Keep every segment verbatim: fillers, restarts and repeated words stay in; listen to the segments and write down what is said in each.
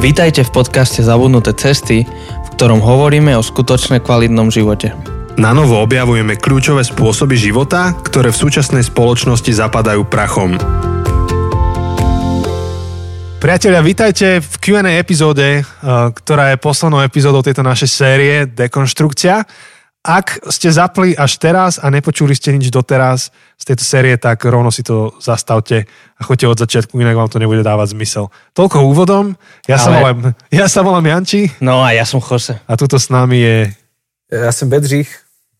Vítajte v podcaste Zabudnuté cesty, v ktorom hovoríme o skutočne kvalitnom živote. Na novo objavujeme kľúčové spôsoby života, ktoré v súčasnej spoločnosti zapadajú prachom. Priatelia, vítajte v kjú end ej epizóde, ktorá je poslednou epizódou tejto našej série Dekonštrukcia. Ak ste zapli až teraz a nepočuli ste nič doteraz z tejto série, tak rovno si to zastavte a choďte od začiatku, inak vám to nebude dávať zmysel. Toľko úvodom. Ja, Ale... sa, volám, ja sa volám Jančí. No a ja som Jose. A tuto s nami je... Ja som Bedřich.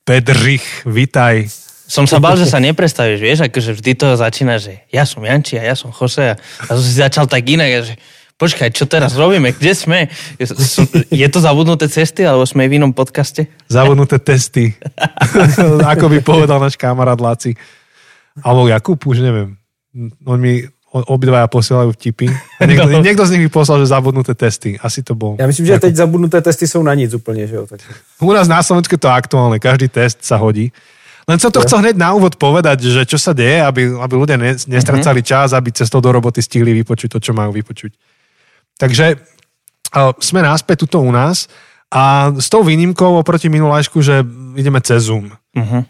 Bedřich, vítaj. Som sa bál, že sa neprestavíš, vieš, akože vždy to začína, že ja som Jančí a ja som Jose a, a som si začal tak inak, že... Počkaj, čo teraz robíme? Kde sme? Je to Zabudnuté cesty, alebo sme v inom podcaste? Zabudnuté testy. Ako by povedal náš kamarát Laci. Alebo Jakub, už neviem. On mi obidvaja posielajú vtipy. Niekto, no. niekto z nich mi poslal, že zabudnuté testy. Asi to bol. Ja myslím, že Jakub. Teď zabudnuté testy sú na nic úplne. Že? Tak... U nás na Slovensku je to aktuálne. Každý test sa hodí. Len som to chcel hneď na úvod povedať, že čo sa deje, aby, aby ľudia nestracali čas, aby cestou do roboty stihli vypočuť to, čo majú vypočuť. Takže sme náspäť tuto u nás a s tou výnimkou oproti minulajšku, že ideme cez Zoom. Uh-huh.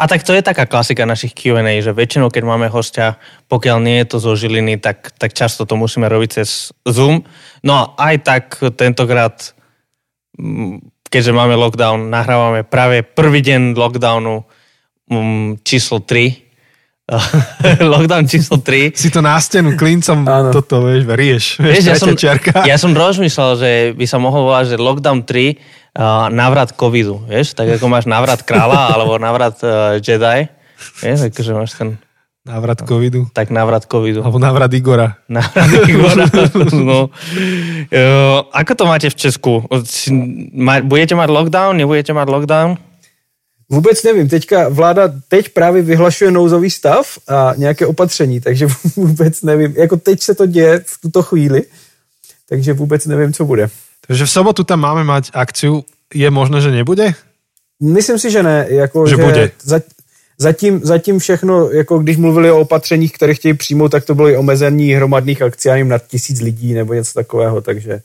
A tak to je taká klasika našich kjú end ej, že väčšinou, keď máme hostia, pokiaľ nie je to zo Žiliny, tak, tak často to musíme robiť cez Zoom. No a aj tak tentokrát, keďže máme lockdown, nahrávame práve prvý deň lockdownu um, číslo tri. Lockdown číslo tri. Si to na stenu klincom toto, vieš, rieš. Vieš, ja, som, ja som rozmýšľal, že by sa mohol volať, že Lockdown tri, uh, návrat covidu, vieš, tak ako máš návrat kráľa, alebo návrat uh, Jedi, vieš, akože máš ten... Návrat covidu. Tak návrat covidu. Alebo návrat Igora. Návrat Igora. No. Uh, ako to máte v Česku? Budete mať lockdown, nebudete mať lockdown? Vůbec nevím, teďka vláda teď právě vyhlašuje nouzový stav a nějaké opatření, takže vůbec nevím, jako teď se to děje v tuto chvíli, takže vůbec nevím, co bude. Takže v sobotu tam máme mať akciu, je možné, že nebude? Myslím si, že ne, jako, že, že bude. Za, zatím, zatím všechno, jako když mluvili o opatřeních, které chtějí přijmout, tak to bylo i omezení hromadných akcí, ani nad tisíc lidí nebo něco takového, takže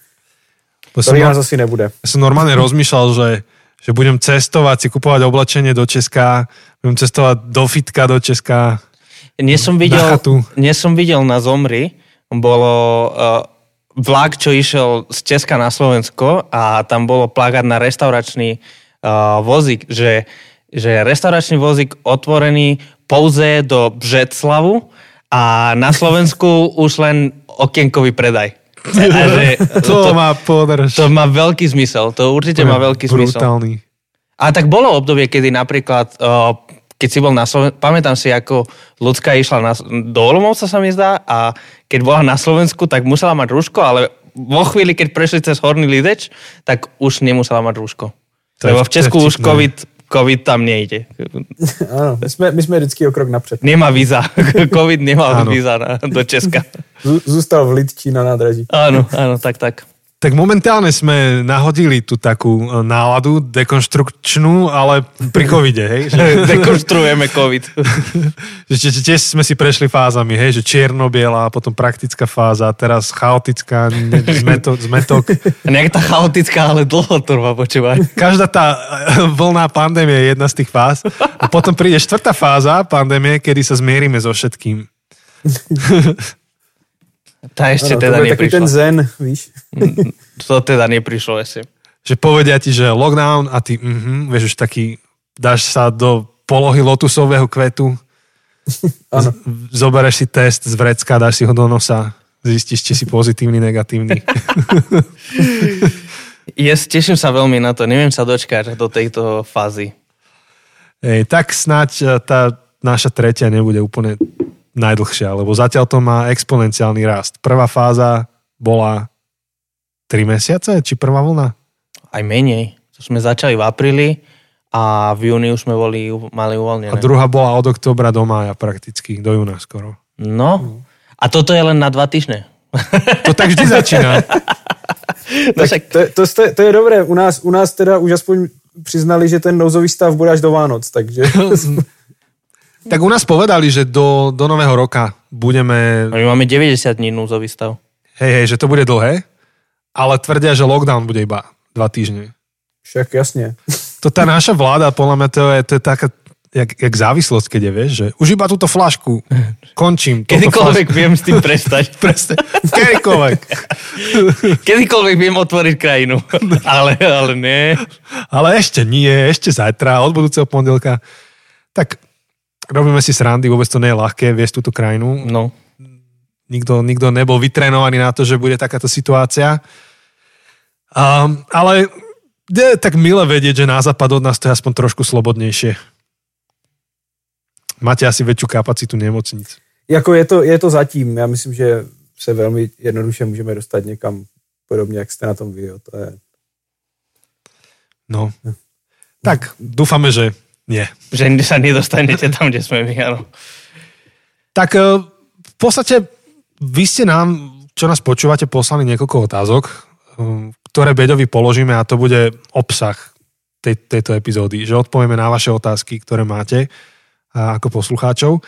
to nás asi nebude. Ja som normálne rozmýšľal, že že budem cestovať, si kupovať oblečenie do Česka, budem cestovať do fitka do Česka. Nie som videl nie som videl na Zomri, bolo uh, vlak, čo išiel z Česka na Slovensko a tam bolo plagát na restauračný uh, vozík, že, že restauračný vozík otvorený pouze do Břeclavu a na Slovensku už len okienkový predaj. Že, to, to, má podrž. To má veľký zmysel, to určite má veľký zmysel. Brutálny. A tak bolo obdobie, kedy napríklad, uh, keď si bol na Slovensku, pamätám si, ako ľudská išla na, do Olomouca, sa mi zdá, a keď bola na Slovensku, tak musela mať rúško, ale vo chvíli, keď prešli cez Horný Lideč, tak už nemusela mať rúško. To Lebo v Česku už COVID, COVID tam nejde. Áno, my sme, my sme vždycky o krok napřed. Nemá víza, COVID nemá áno. víza na, do Česka. Zústal v Lidčí na nádraží. Áno, áno, tak, tak. Tak momentálne sme nahodili tú takú náladu dekonštrukčnú, ale pri covide, hej? Že... Dekonštruujeme covid. Tiež sme si prešli fázami, hej? Že čierno-biela, potom praktická fáza, teraz chaotická, zmetok. zmetok. Nejak tá chaotická, ale dlho trvá, počúvaj. Každá tá vlná pandémia je jedna z tých fáz. A potom príde štvrtá fáza pandémie, kedy sa zmierime so všetkým. Tá ešte no, teda neprišla. Taký ten zen, víš. To teda neprišlo ešte. Že povedia ti, že lockdown a ty, mhm, vieš, už taký, dáš sa do polohy lotusového kvetu, z, zobereš si test z vrecka, dáš si ho do nosa, zistíš, či si pozitívny, negatívny. Yes, teším sa veľmi na to, neviem sa dočkať do tejto fázy. Ej, tak snáď tá naša tretia nebude úplne... najdlhšia, lebo zatiaľ to má exponenciálny rast. Prvá fáza bola tri mesiace, či prvá vlna? Aj menej. To sme začali v apríli a v júni už sme boli, mali uvoľnené. A druhá bola od októbra do mája prakticky, do júna skoro. No, a toto je len na dva týždne. To tak vždy začína. No, tak to, to, to, je, to je dobré. U nás, u nás teda už aspoň priznali, že ten nouzový stav bude až do Vánoc, takže... Tak u nás povedali, že do, do nového roka budeme... No, my máme deväťdesiat dní núzový stav. Hej, hej, že to bude dlhé. ale tvrdia, že lockdown bude iba dva týždne. Však jasne. To tá naša vláda, podľa mňa, to je, to je taká jak, jak závislosť, keď je, vieš, že už iba túto flašku končím. Kedykoľvek flašku. Viem s tým prestať. Presne, kedykoľvek. Kedykoľvek viem otvoriť krajinu. Ale, ale nie. Ale ešte nie, ešte zajtra, od budúceho pondelka. Tak robíme si srandy, vôbec to nie je ľahké viesť túto krajinu. No. Nikto, nikto nebol vytrénovaný na to, že bude takáto situácia. Um, ale je tak milé vedieť, že na západ od nás to je aspoň trošku slobodnejšie. Máte asi väčšiu kapacitu nemocnic. Jako je to, je to zatím. Já myslím, že se velmi jednoduše můžeme dostat někam podobně, jak jste na tom vy. To je... No. Tak, dúfame, že nie. Že sa nedostanete tam, kde sme my, áno. Tak v podstate vy ste nám, čo nás počúvate, poslali niekoľko otázok, ktoré Beďovi položíme a to bude obsah tej, tejto epizódy. Že odpovieme na vaše otázky, ktoré máte a ako poslucháčov.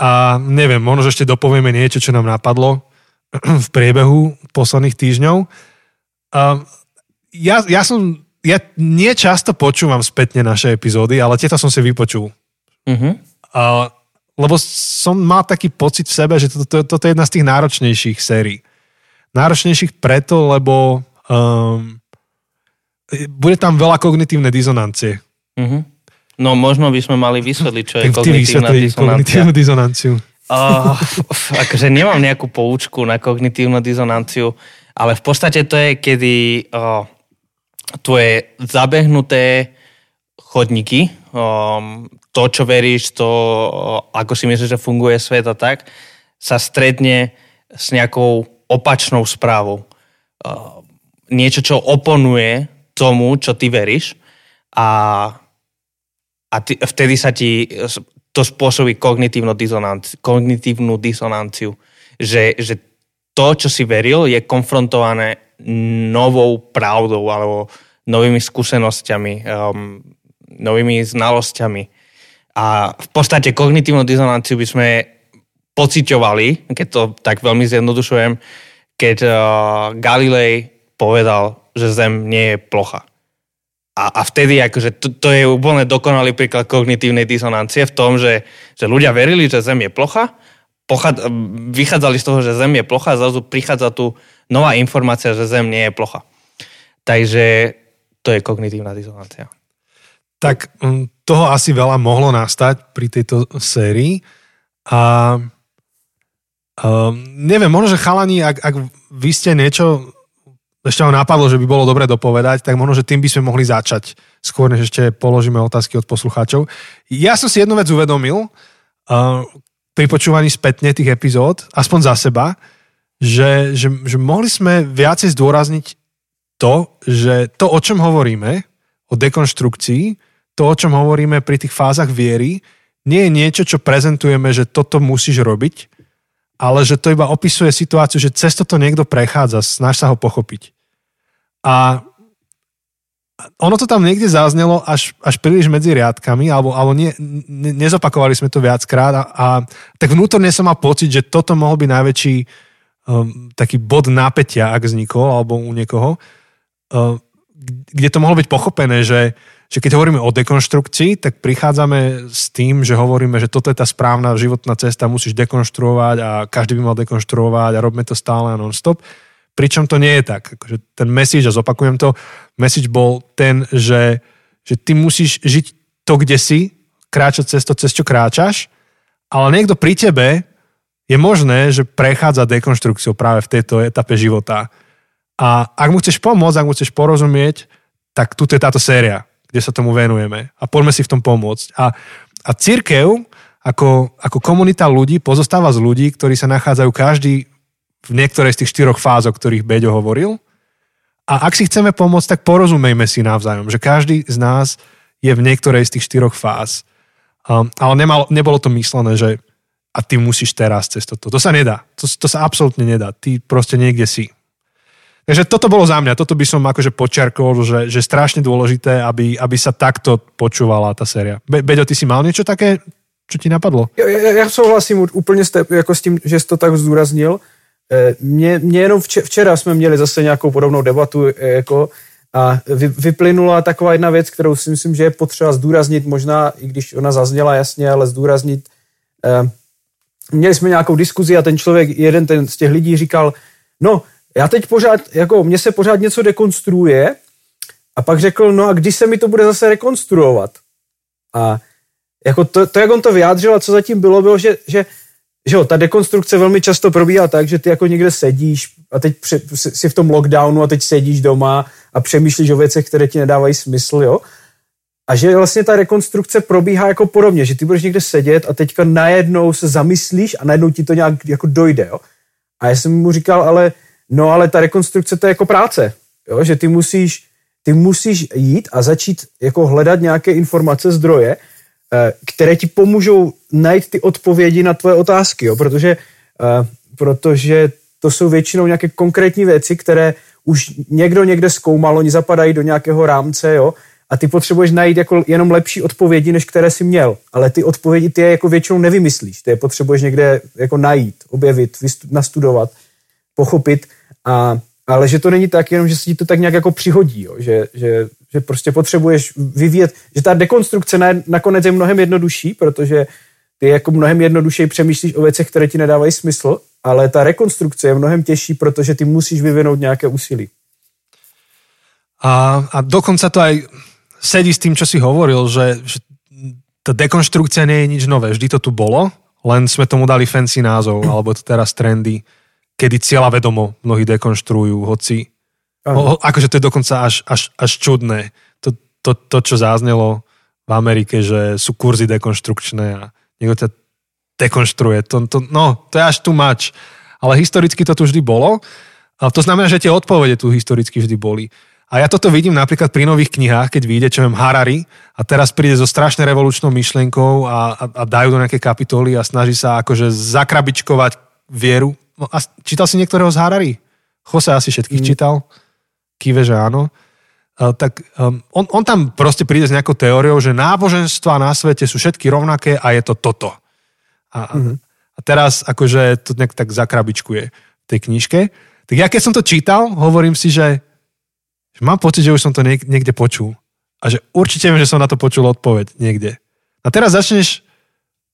A neviem, možno ešte dopovieme niečo, čo nám napadlo v priebehu posledných týždňov. A ja, ja som, ja nie často počúvam spätne naše epizódy, ale tieto som si vypočul. Uh-huh. A, lebo som mal taký pocit v sebe, že to, to, toto je jedna z tých náročnejších sérií. Náročnejších preto, lebo um, bude tam veľa kognitívne dizonancie. Uh-huh. No možno by sme mali vysvetliť, čo je kognitívna dizonancia. Kognitívnu dizonanciu. Uh, akože nemám nejakú poučku na kognitívnu dizonanciu, ale v podstate to je, kedy uh, tvoje zabehnuté chodníky, um, to, čo veríš, to, uh, ako si myslíš, že funguje svet a tak, sa stretne s nejakou opačnou správou. Uh, niečo, čo oponuje tomu, čo ty veríš a A ty, vtedy sa ti to spôsobí kognitívnu dizonanciu, kognitívnu disonanciu, že, že to, čo si veril, je konfrontované novou pravdou alebo novými skúsenosťami, um, novými znalosťami. A v podstate kognitívnu dizonanciu by sme pociťovali, keď to tak veľmi zjednodušujem, keď uh, Galilei povedal, že Zem nie je plocha. A, a vtedy akože to, to je úplne dokonalý príklad kognitívnej disonancie v tom, že, že ľudia verili, že Zem je plocha, pochad, vychádzali z toho, že Zem je plocha a zrazu prichádza tu nová informácia, že Zem nie je plocha. Takže to je kognitívna disonancia. Tak toho asi veľa mohlo nastať pri tejto sérii a um, neviem, možno, že chalani, ak, ak vy ste niečo... ešte ho napadlo, že by bolo dobre dopovedať, tak možno, že tým by sme mohli začať. Skôr, než ešte položíme otázky od poslucháčov. Ja som si jednu vec uvedomil uh, pri počúvaní spätne tých epizód, aspoň za seba, že, že, že mohli sme viacej zdôrazniť to, že to, o čom hovoríme, o dekonštrukcii, to, o čom hovoríme pri tých fázach viery, nie je niečo, čo prezentujeme, že toto musíš robiť, ale že to iba opisuje situáciu, že cez toto niekto prechádza, snaž sa ho pochopiť. A ono to tam niekde zaznelo až, až príliš medzi riadkami, alebo, alebo nie, ne, nezopakovali sme to viackrát a, a tak vnútorne som mal pocit, že toto mohol byť najväčší um, taký bod napätia, ak vznikol, alebo u niekoho, um, kde to mohlo byť pochopené, že, že keď hovoríme o dekonštrukcii, tak prichádzame s tým, že hovoríme, že toto je tá správna životná cesta, musíš dekonštruovať a každý by mal dekonštruovať a robíme to stále a non-stop. Pričom to nie je tak. Akože ten message, a zopakujem to, message bol ten, že, že ty musíš žiť to, kde si, kráčať cez to, cez čo kráčaš, ale niekto pri tebe je možné, že prechádza dekonštrukciou práve v tejto etape života. A ak mu chceš pomôcť, ak mu chceš porozumieť, tak tu je táto séria, kde sa tomu venujeme a poďme si v tom pomôcť. A, a cirkev ako, ako komunita ľudí pozostáva z ľudí, ktorí sa nachádzajú každý v niektorej z tých štyroch fáz, o ktorých Beďo hovoril. A ak si chceme pomôcť, tak porozumejme si navzájom, že každý z nás je v niektorej z tých štyroch fáz. Um, ale nemal, nebolo to myslené, že a ty musíš teraz cez toto. To sa nedá. To, to sa absolútne nedá. Ty proste niekde si. Takže toto bolo za mňa. Toto by som akože počiarkol, že je strašne dôležité, aby, aby sa takto počúvala tá séria. Be- Beďo, ty si mal niečo také, čo ti napadlo? Ja, ja, ja souhlasím úplne s, te, ako s tým, že si to tak zdôraznil. Mě, mě jenom včera, včera jsme měli zase nějakou podobnou debatu jako, a vy, vyplynula taková jedna věc, kterou si myslím, že je potřeba zdůraznit, možná i když ona zazněla jasně, ale zdůraznit. Měli jsme nějakou diskuzi a ten člověk, jeden ten z těch lidí říkal, no já teď pořád, jako mně se pořád něco dekonstruuje, a pak řekl, no a kdy se mi to bude zase rekonstruovat? A jako to, to jak on to vyjádřil a co zatím bylo, bylo, že, že že jo, ta dekonstrukce velmi často probíhá tak, že ty jako někde sedíš a teď pře- si v tom lockdownu a teď sedíš doma a přemýšlíš o věcech, které ti nedávají smysl, jo. A že vlastně ta rekonstrukce probíhá jako podobně, že ty budeš někde sedět a teďka najednou se zamyslíš a najednou ti to nějak jako dojde, jo. A já jsem mu říkal, ale no ale ta rekonstrukce to je jako práce, jo, že ty musíš, ty musíš jít a začít jako hledat nějaké informace, zdroje, které ti pomůžou najít ty odpovědi na tvoje otázky, jo? Protože, uh, protože to jsou většinou nějaké konkrétní věci, které už někdo někde zkoumal, oni zapadají do nějakého rámce, jo? A ty potřebuješ najít jako jenom lepší odpovědi, než které jsi měl, ale ty odpovědi ty je jako většinou nevymyslíš, ty je potřebuješ někde jako najít, objevit, vystu, nastudovat, pochopit, a, ale že to není tak, jenom že se ti to tak nějak jako přihodí, jo? že... že že prostě potřebuješ vyvíjet, že ta dekonstrukce na, nakonec je mnohem jednodušší, protože ty jako mnohem jednodušeji přemýšlíš o věcech, které ti nedávají smysl, ale ta rekonstrukce je mnohem těžší, protože ty musíš vyvinout nějaké úsilí. A, a dokonca to aj sedí s tým, čo si hovoril, že, že ta dekonštrukcia nie je nič nové, vždy to tu bolo, len sme tomu dali fancy názov, alebo to teraz trendy, kedy cieľavedomo mnohí dekonštruujú, hoci O, akože to je dokonca až, až, až čudné. To, to, to, čo záznelo v Amerike, že sú kurzy dekonštrukčné a niekto ťa dekonštruuje. To, to, no, to je až too much. Ale historicky to tu vždy bolo. A to znamená, že tie odpovede tu historicky vždy boli. A ja toto vidím napríklad pri nových knihách, keď vyjde, čo viem, Harari a teraz príde so strašne revolučnou myšlienkou a, a, a dajú do nejaké kapitoly a snaží sa akože zakrabičkovať vieru. No, a čítal si niektorého z Harari? Jose asi všetkých mm. čítal. Kýve, že áno, uh, tak um, on, on tam proste príde s nejakou teóriou, že náboženstvá na svete sú všetky rovnaké a je to toto. A, mm-hmm. a teraz akože to nejak tak zakrabičkuje v tej knižke. Tak ja keď som to čítal, hovorím si, že, že mám pocit, že už som to niek- niekde počul. A že určite viem, že som na to počul odpoveď niekde. A teraz začneš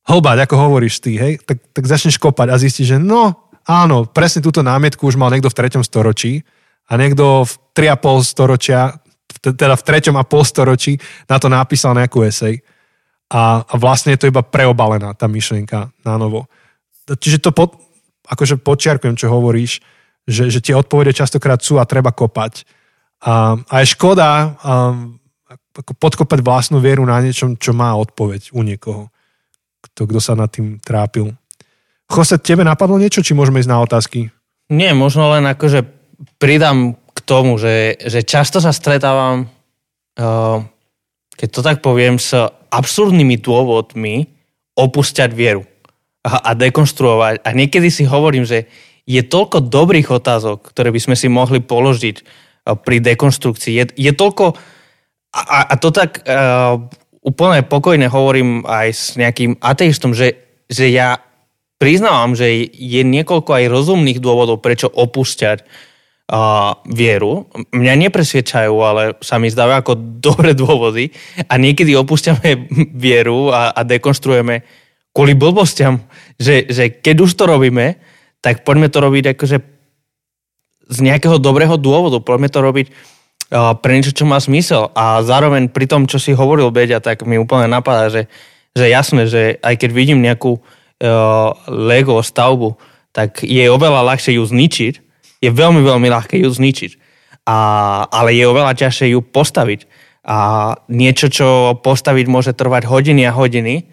hlbať, ako hovoríš ty, hej? Tak, tak začneš kopať a zistíš, že no, áno, presne túto námietku už mal niekto v treťom storočí a niekto v tri a pol storočia, teda v treťom a pol storočí na to napísal nejakú esej. A, a vlastne je to iba preobalená tá myšlienka na novo. Čiže to pod, akože podčiarkujem, čo hovoríš, že, že tie odpovede častokrát sú a treba kopať. A, a je škoda um, ako podkopať vlastnú vieru na niečom, čo má odpoveď u niekoho, kto, kto sa nad tým trápil. Jose, tebe napadlo niečo, či môžeme ísť na otázky? Nie, možno len akože pridám k tomu, že, že často sa stretávam, keď to tak poviem, s absurdnými dôvodmi opúšťať vieru a, a dekonštruovať. A niekedy si hovorím, že je toľko dobrých otázok, ktoré by sme si mohli položiť pri dekonštrukcii. Je, je toľko, a, a to tak uh, úplne pokojne hovorím aj s nejakým ateistom, že, že ja priznávam, že je niekoľko aj rozumných dôvodov, prečo opúšťať Uh, vieru. Mňa nepresvedčajú, ale sa mi zdávajú ako dobré dôvody a niekedy opúšťame vieru a, a dekonštruujeme kvôli blbostiam, že, že keď už to robíme, tak poďme to robiť akože z nejakého dobrého dôvodu, poďme to robiť uh, pre niečo, čo má smysel. A zároveň pri tom, čo si hovoril Beďa, tak mi úplne napadá, že, že jasné, že aj keď vidím nejakú uh, Lego stavbu, tak je oveľa ľahšie ju zničiť. Je veľmi, veľmi ľahké ju zničiť. A, ale je oveľa ťažšie ju postaviť. A niečo, čo postaviť môže trvať hodiny a hodiny,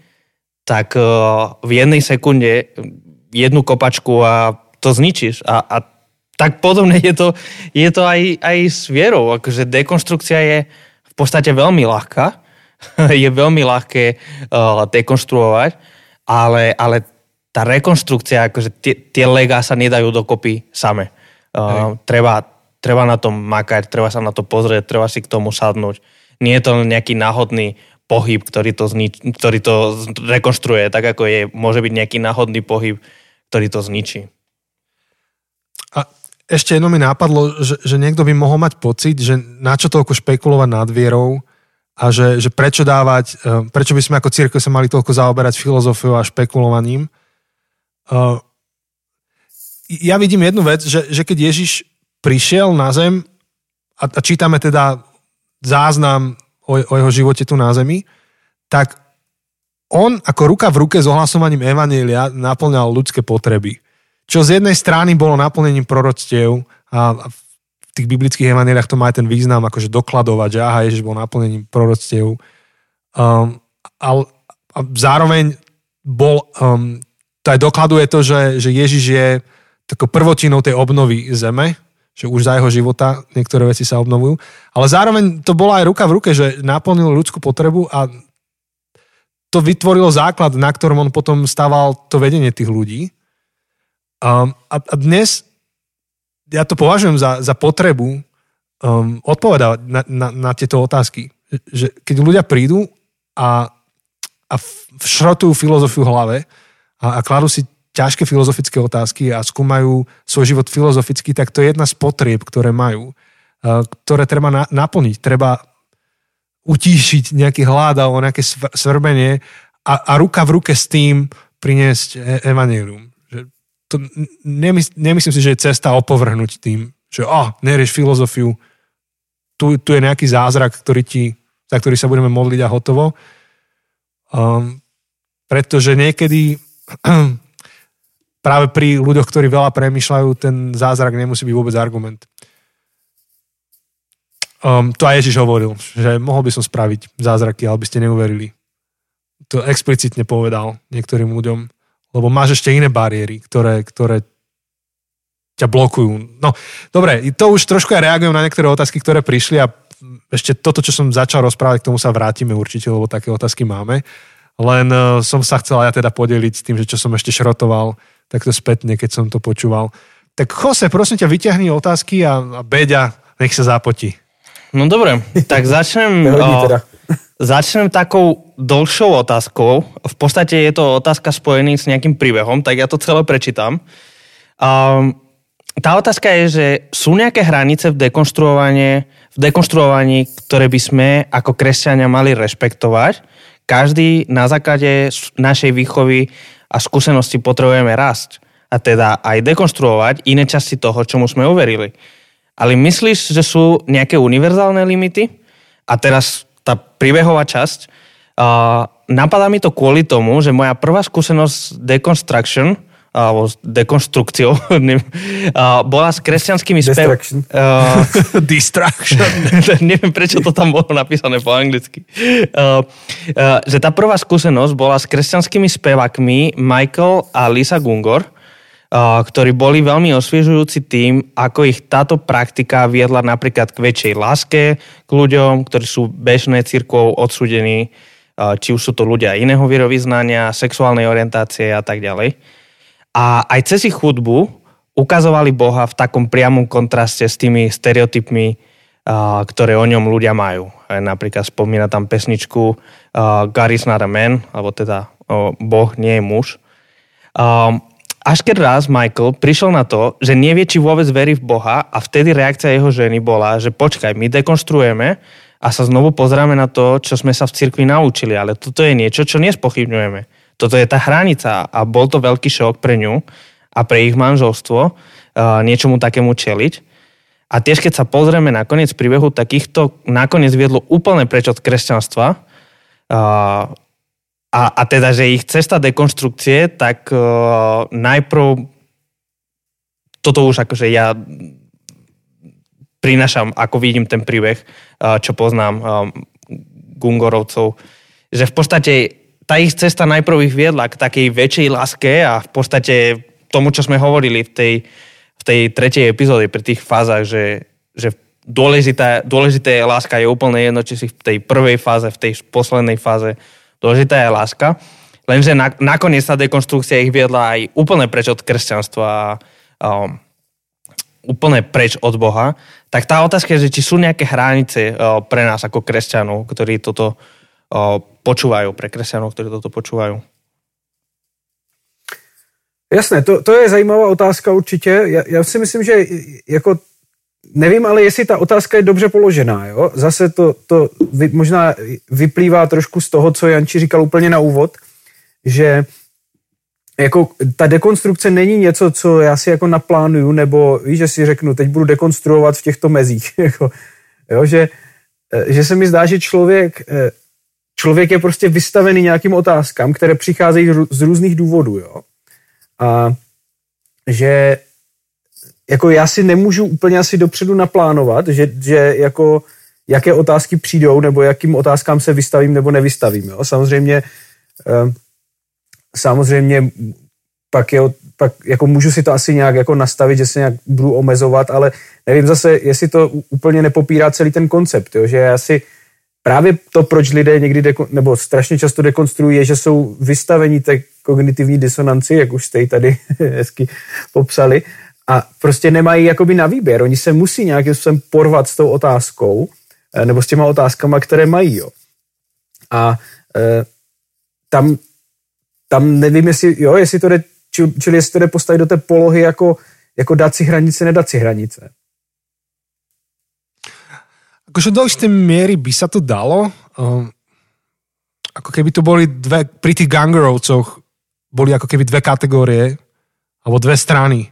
tak uh, v jednej sekunde jednu kopačku a to zničíš. A, a tak podobne je to, je to aj, aj s vierou. Akože dekonštrukcia je v podstate veľmi ľahká. Je veľmi ľahké uh, dekonštruovať, ale, ale tá rekonštrukcia, akože tie, tie legá sa nedajú dokopy same. Uh, treba, treba na to makať, treba sa na to pozrieť, treba si k tomu sadnúť. Nie je to nejaký náhodný pohyb, ktorý to, znič- ktorý to rekonštruuje, tak ako je, môže byť nejaký náhodný pohyb, ktorý to zničí. A ešte jedno mi nápadlo, že, že niekto by mohol mať pocit, že na čo toľko špekulovať nad vierou a že, že prečo dávať, prečo by sme ako cirkev sa mali toľko zaoberať filozofiou a špekulovaním. Ja vidím jednu vec, že, že keď Ježiš prišiel na zem a, a čítame teda záznam o, o jeho živote tu na zemi, tak on ako ruka v ruke s ohlasovaním evanjelia naplňal ľudské potreby. Čo z jednej strany bolo naplnením proroctiev a v tých biblických evanjeliách to má aj ten význam akože dokladovať, že aha, Ježiš bol naplnením proroctiev. Um, a, a zároveň bol, um, to aj dokladuje to, že, že Ježiš je takou prvotinou tej obnovy zeme, že už za jeho života niektoré veci sa obnovujú. Ale zároveň to bola aj ruka v ruke, že naplnil ľudskú potrebu a to vytvorilo základ, na ktorom on potom staval to vedenie tých ľudí. Um, a, a dnes ja to považujem za, za potrebu um, odpovedať na, na, na tieto otázky. Že keď ľudia prídu a, a šrotujú filozofiu v hlave a, a kladú si ťažké filozofické otázky a skúmajú svoj život filozoficky, tak to je jedna z potrieb, ktoré majú, uh, ktoré treba na, naplniť. Treba utíšiť nejaký hlad alebo nejaké svrbenie a, a ruka v ruke s tým priniesť evanjelium. To nemysl, nemyslím si, že je cesta opovrhnúť tým, že oh, nerieš filozofiu, tu, tu je nejaký zázrak, ktorý ti, za ktorý sa budeme modliť a hotovo. Um, pretože niekedy práve pri ľuďoch, ktorí veľa premýšľajú, ten zázrak nemusí byť vôbec argument. Um, to aj Ježiš hovoril, že mohol by som spraviť zázraky, ale by ste neuverili. To explicitne povedal niektorým ľuďom, lebo máš ešte iné bariéry, ktoré, ktoré ťa blokujú. No, dobre, to už trošku ja reagujem na niektoré otázky, ktoré prišli a ešte toto, čo som začal rozprávať, k tomu sa vrátime určite, lebo také otázky máme. Len uh, som sa chcel ja teda podeliť tým, že čo som ešte šrotoval takto spätne, keď som to počúval. Tak Jose, prosím ťa, vyťahni otázky a, a Beďa, nech sa zapotí. No dobre, tak začnem, teda. začnem takou dlhšou otázkou. V podstate je to otázka spojená s nejakým príbehom, tak ja to celé prečítam. Um, tá otázka je, že sú nejaké hranice v dekonštruovaní, v dekonštruovaní, ktoré by sme ako kresťania mali rešpektovať. Každý na základe našej výchovy a skúsenosti potrebujeme rásť. A teda aj dekonštruovať iné časti toho, čomu sme uverili. Ale myslíš, že sú nejaké univerzálne limity? A teraz tá príbehová časť. Uh, napadá mi to kvôli tomu, že moja prvá skúsenosť s deconstruction, alebo uh, s dekonštrukciou, uh, bola s kresťanskými spev... Destruction. Uh, Destruction. Neviem, prečo to tam bolo napísané po anglicky. Uh, uh, že tá prvá skúsenosť bola s kresťanskými spevákmi Michael a Lisa Gungor, ktorí boli veľmi osviežujúci tým, ako ich táto praktika viedla napríklad k väčšej láske k ľuďom, ktorí sú bežné cirkvou odsúdení, či už sú to ľudia iného vierovyznania, sexuálnej orientácie a tak ďalej. A aj cez ich hudbu ukazovali Boha v takom priamom kontraste s tými stereotypmi, ktoré o ňom ľudia majú. Napríklad spomína tam pesničku God is not a man, alebo teda Boh nie je muž. Až keď raz Michael prišiel na to, že nevie, či vôbec verí v Boha a vtedy reakcia jeho ženy bola, že počkaj, my dekonštruujeme a sa znovu pozráme na to, čo sme sa v cirkvi naučili, ale toto je niečo, čo nespochybňujeme. Toto je tá hranica a bol to veľký šok pre ňu a pre ich manželstvo uh, niečomu takému čeliť. A tiež keď sa pozrieme na koniec príbehu, tak ich to nakoniec viedlo úplne preč od kresťanstva uh, A, a teda, že ich cesta dekonštrukcie, tak uh, najprv toto už akože ja prinášam, ako vidím ten príbeh, uh, čo poznám um, Gungorovcov, že v podstate tá ich cesta najprv ich viedla k takej väčšej láske a v podstate tomu, čo sme hovorili v tej, v tej tretej epizóde, pri tých fázach, že, že dôležitá, dôležitá je láska, je úplne jedno, či si v tej prvej fáze, v tej poslednej fáze. Dôležitá je láska, lenže nakoniec tá dekonštrukcia ich viedla aj úplne preč od kresťanstva, um, úplne preč od Boha. Tak tá otázka je, že či sú nejaké hranice uh, pre nás ako kresťanov, ktorí toto uh, počúvajú, pre kresťanov, ktorí toto počúvajú. Jasné, to, to je zajímavá otázka určitě. Já, já si myslím, že jako nevím, ale jestli ta otázka je dobře položená. Jo? Zase to, to vy, možná vyplývá trošku z toho, co Jančí říkal úplně na úvod, že jako ta dekonstrukce není něco, co já si jako naplánuju, nebo víš, že si řeknu, teď budu dekonstruovat v těchto mezích. Jako, jo? Že, že se mi zdá, že člověk, člověk je prostě vystavený nějakým otázkám, které přicházejí z různých důvodů. Jo? A že jako já si nemůžu úplně asi dopředu naplánovat, že, že jako jaké otázky přijdou, nebo jakým otázkám se vystavím nebo nevystavím. Jo? Samozřejmě samozřejmě pak, je, pak jako můžu si to asi nějak jako nastavit, že se nějak budu omezovat, ale nevím zase, jestli to úplně nepopírá celý ten koncept, jo? Že já si právě to, proč lidé někdy, deko, nebo strašně často dekonstruují, je, že jsou vystaveni té kognitivní disonanci, jak už jste ji tady hezky popsali, a prostě nemají jakoby na výběr. Oni se musí nějakým způsobem porvat s tou otázkou, nebo s těma otázkama, které mají. Jo. A e, tam, tam nevím, jestli, jo, jestli to jde, či, čili jestli to jde postavit do té polohy jako, jako dát si hranice, nedat si hranice. Akože do istej miery by sa to dalo. Um, ako keby to boli dve, pri tých Gungorovcoch boli ako keby dve kategórie, alebo dve strany.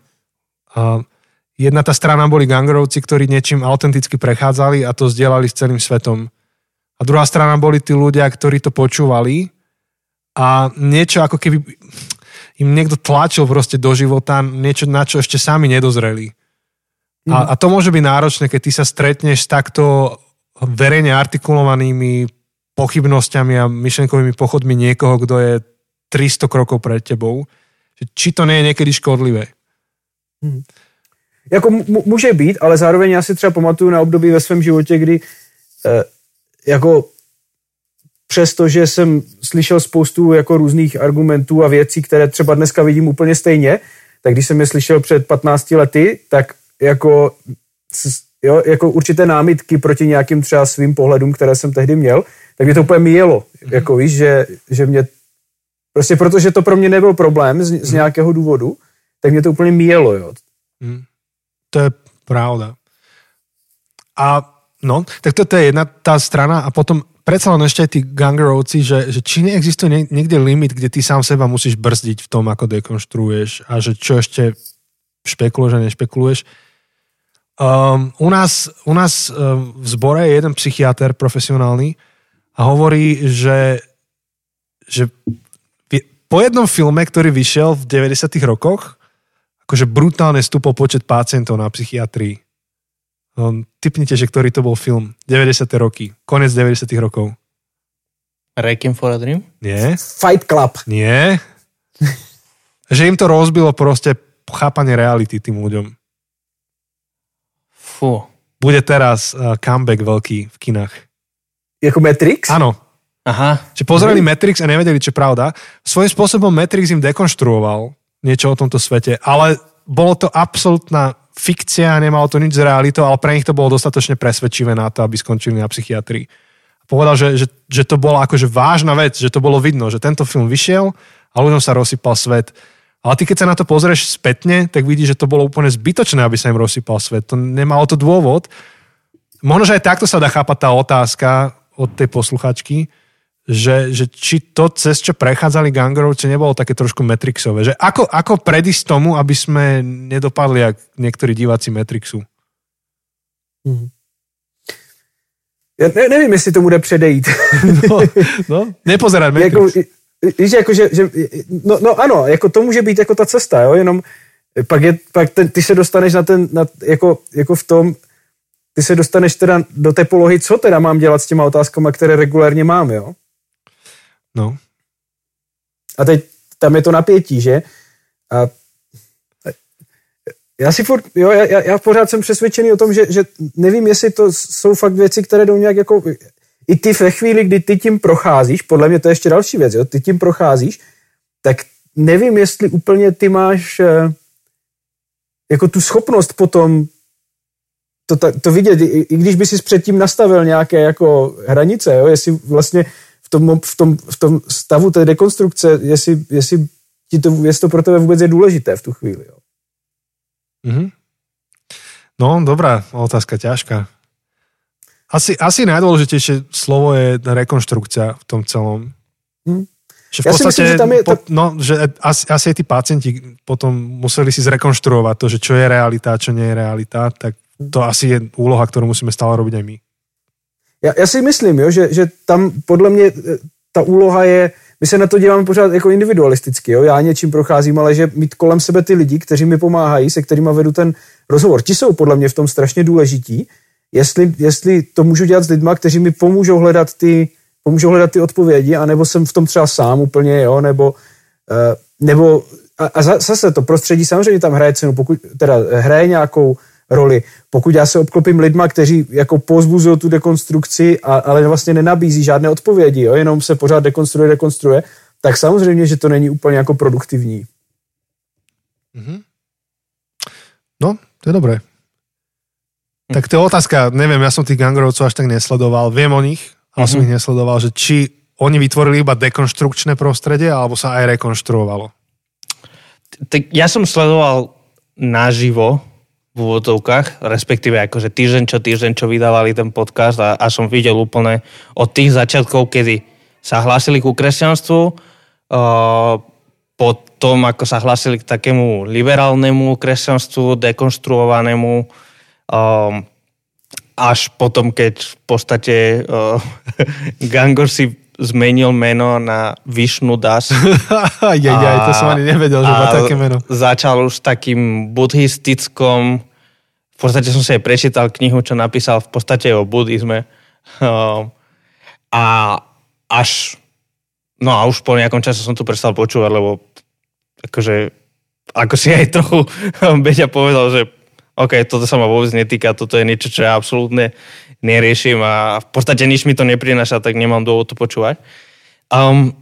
Um, jedna tá strana boli Gungorovci, ktorí niečím autenticky prechádzali a to zdieľali s celým svetom. A druhá strana boli tí ľudia, ktorí to počúvali a niečo ako keby im niekto tlačil proste do života, niečo na čo ešte sami nedozreli. A, a to môže byť náročné, keď ty sa stretneš s takto verejne artikulovanými pochybnosťami a myšlenkovými pochodmi niekoho, kto je tristo krokov pred tebou. Či to nie je niekedy škodlivé? Hmm. Jako m- může být, ale zároveň já si třeba pamatuju na období ve svém životě, kdy eh, jako přesto, že jsem slyšel spoustu jako různých argumentů a věcí, které třeba dneska vidím úplně stejně, tak když jsem je slyšel před patnácti lety, tak Jako, jo, jako určité námitky proti nějakým třeba svým pohledům, které jsem tehdy měl, tak mě to úplně míjelo. Jako víš, že, že mě, prostě protože to pro mě nebyl problém z, z nějakého důvodu, tak mě to úplně míjelo. Jo. To je pravda. A no, tak to, to je jedna tá strana a potom predsa len ešte aj tí Gungorovci, že, že či neexistuje niekde limit, kde ty sám seba musíš brzdiť v tom, ako dekonštruuješ a že čo ešte špekuluješ a nešpekuluješ. Um, u nás, u nás um, v zbore je jeden psychiatr profesionálny a hovorí, že, že po jednom filme, ktorý vyšiel v deväťdesiatych rokoch, akože brutálne stúpol počet pacientov na psychiatrii. Um, tipnite, že ktorý to bol film. deväťdesiate roky. Konec deväťdesiatych rokov. Requiem for a Dream? Nie. Fight Club. Nie. Že im to rozbilo proste chápanie reality tým ľuďom. Fú. Bude teraz uh, comeback veľký v kinách. Jako Matrix? Áno. Aha. Čiže pozerali no. Matrix a nevedeli, čo je pravda. Svojím spôsobom Matrix im dekonštruoval niečo o tomto svete, ale bolo to absolútna fikcia, nemalo to nič z realitou, ale pre nich to bolo dostatočne presvedčivé na to, aby skončili na psychiatrii. Povedal, že, že, že to bola akože vážna vec, že to bolo vidno, že tento film vyšiel a ľuďom sa rozsypal svet. Ale ty, keď sa na to pozrieš spätne, tak vidíš, že to bolo úplne zbytočné, aby sa im rozsypal svet. To nemalo to dôvod. Možno, že aj takto sa dá chápať tá otázka od tej posluchačky, že, že či to, cez čo prechádzali Gungorovci, nebolo také trošku Matrixové. Že ako, ako predísť tomu, aby sme nedopadli jak niektorí diváci Matrixu? Mhm. Ja ne, neviem, jestli tomu bude predejít. No, no, nepozerať Matrix. Jako... Víš, jako, že, že, no, no ano, jako to může být jako ta cesta, jo, jenom pak, je, pak ten, ty se dostaneš na ten, na, jako, jako v tom, ty se dostaneš teda do té polohy, co teda mám dělat s těma otázkama, které regulárně mám, jo? No. A teď tam je to napětí, že? A, a já si furt, jo, já, já pořád jsem přesvědčený o tom, že, že nevím, jestli to jsou fakt věci, které jdou nějak jako... I ty ve chvíli, kdy ty tím procházíš, podle mě to je ještě další věc, jo, ty tím procházíš, tak nevím, jestli úplně ty máš jako tu schopnost potom to, to vidět, i, i když by si předtím nastavil nějaké jako hranice, jo, jestli vlastně v tom, v tom, v tom stavu té dekonstrukce, jestli, jestli ti to, jestli to pro tebe vůbec je důležité v tu chvíli. Jo? Mm-hmm. No, dobrá otázka, ťažká. Asi, asi najdôležitejšie slovo je rekonštrukcia v tom celom. Hm. Že v ja podstate, myslím, že tam je... To... Po, no, že asi, asi tí pacienti potom museli si zrekonštruovať to, že čo je realita, čo nie je realita, tak to asi je úloha, ktorú musíme stále robiť aj my. Ja, ja si myslím, jo, že, že tam podle mě ta úloha je, my se na to díváme pořád jako individualisticky, jo, já něčím procházím, ale že mít kolem sebe ty lidi, kteří mi pomáhají, se kterýma vedu ten rozhovor, ti jsou podle mě v tom strašně důležití, jestli, jestli to můžu dělat s lidma, kteří mi pomůžou hledat ty, pomůžou hledat ty odpovědi, anebo jsem v tom třeba sám úplně, jo, nebo, nebo a, a zase to prostředí samozřejmě tam hraje cenu, pokud teda hraje nějakou roli. Pokud já se obklopím lidma, kteří jako pozbuzují tu dekonstrukci, a, ale vlastně nenabízí žádné odpovědi, jo? Jenom se pořád dekonstruuje, dekonstruuje, tak samozřejmě, že to není úplně jako produktivní. Mm-hmm. No, to je dobré. Mm. Tak to je otázka, neviem, ja som tých gangorovcov až tak nesledoval, viem o nich, ale mm-hmm. som ich nesledoval, že či oni vytvorili iba dekonštrukčné prostredie, alebo sa aj rekonštruovalo. Tak ja som sledoval naživo v úvodzovkách, respektíve akože týždeň čo týždeň, čo vydávali ten podcast a, a som videl úplne od tých začiatkov, kedy sa hlásili ku kresťanstvu, uh, potom ako sa hlásili k takému liberálnemu kresťanstvu, dekonštruovanému, um, až potom, keď v podstate uh, Gungor si zmenil meno na Vishnu Das. Aj, aj, aj, to som ani nevedel, že má také meno. Začal už takým buddhistickom, v podstate som si aj prečítal knihu, čo napísal v podstate o buddhizme. A až, no a už po nejakom čase som to prestal počúvať, lebo akože, ako si aj trochu Beďa povedal, že OK, toto sa ma vôbec netýka, toto je niečo, čo ja absolútne neriešim a v podstate nič mi to neprináša, tak nemám dôvod to počúvať. Um,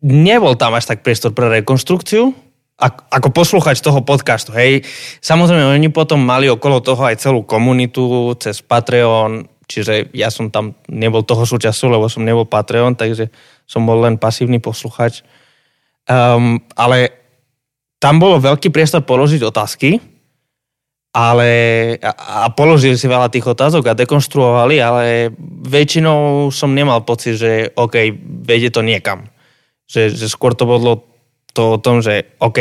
nebol tam až tak priestor pre rekonštrukciu, ako, ako posluchač toho podcastu, hej. Samozrejme, oni potom mali okolo toho aj celú komunitu cez Patreon, čiže ja som tam nebol toho súčasťou, lebo som nebol Patreon, takže som bol len pasívny posluchač. Um, ale tam bolo veľký priestor položiť otázky, ale a, a položili si veľa tých otázok a dekonštruovali, ale väčšinou som nemal pocit, že OK, vede to niekam. Že, že skôr to bolo to o tom, že OK,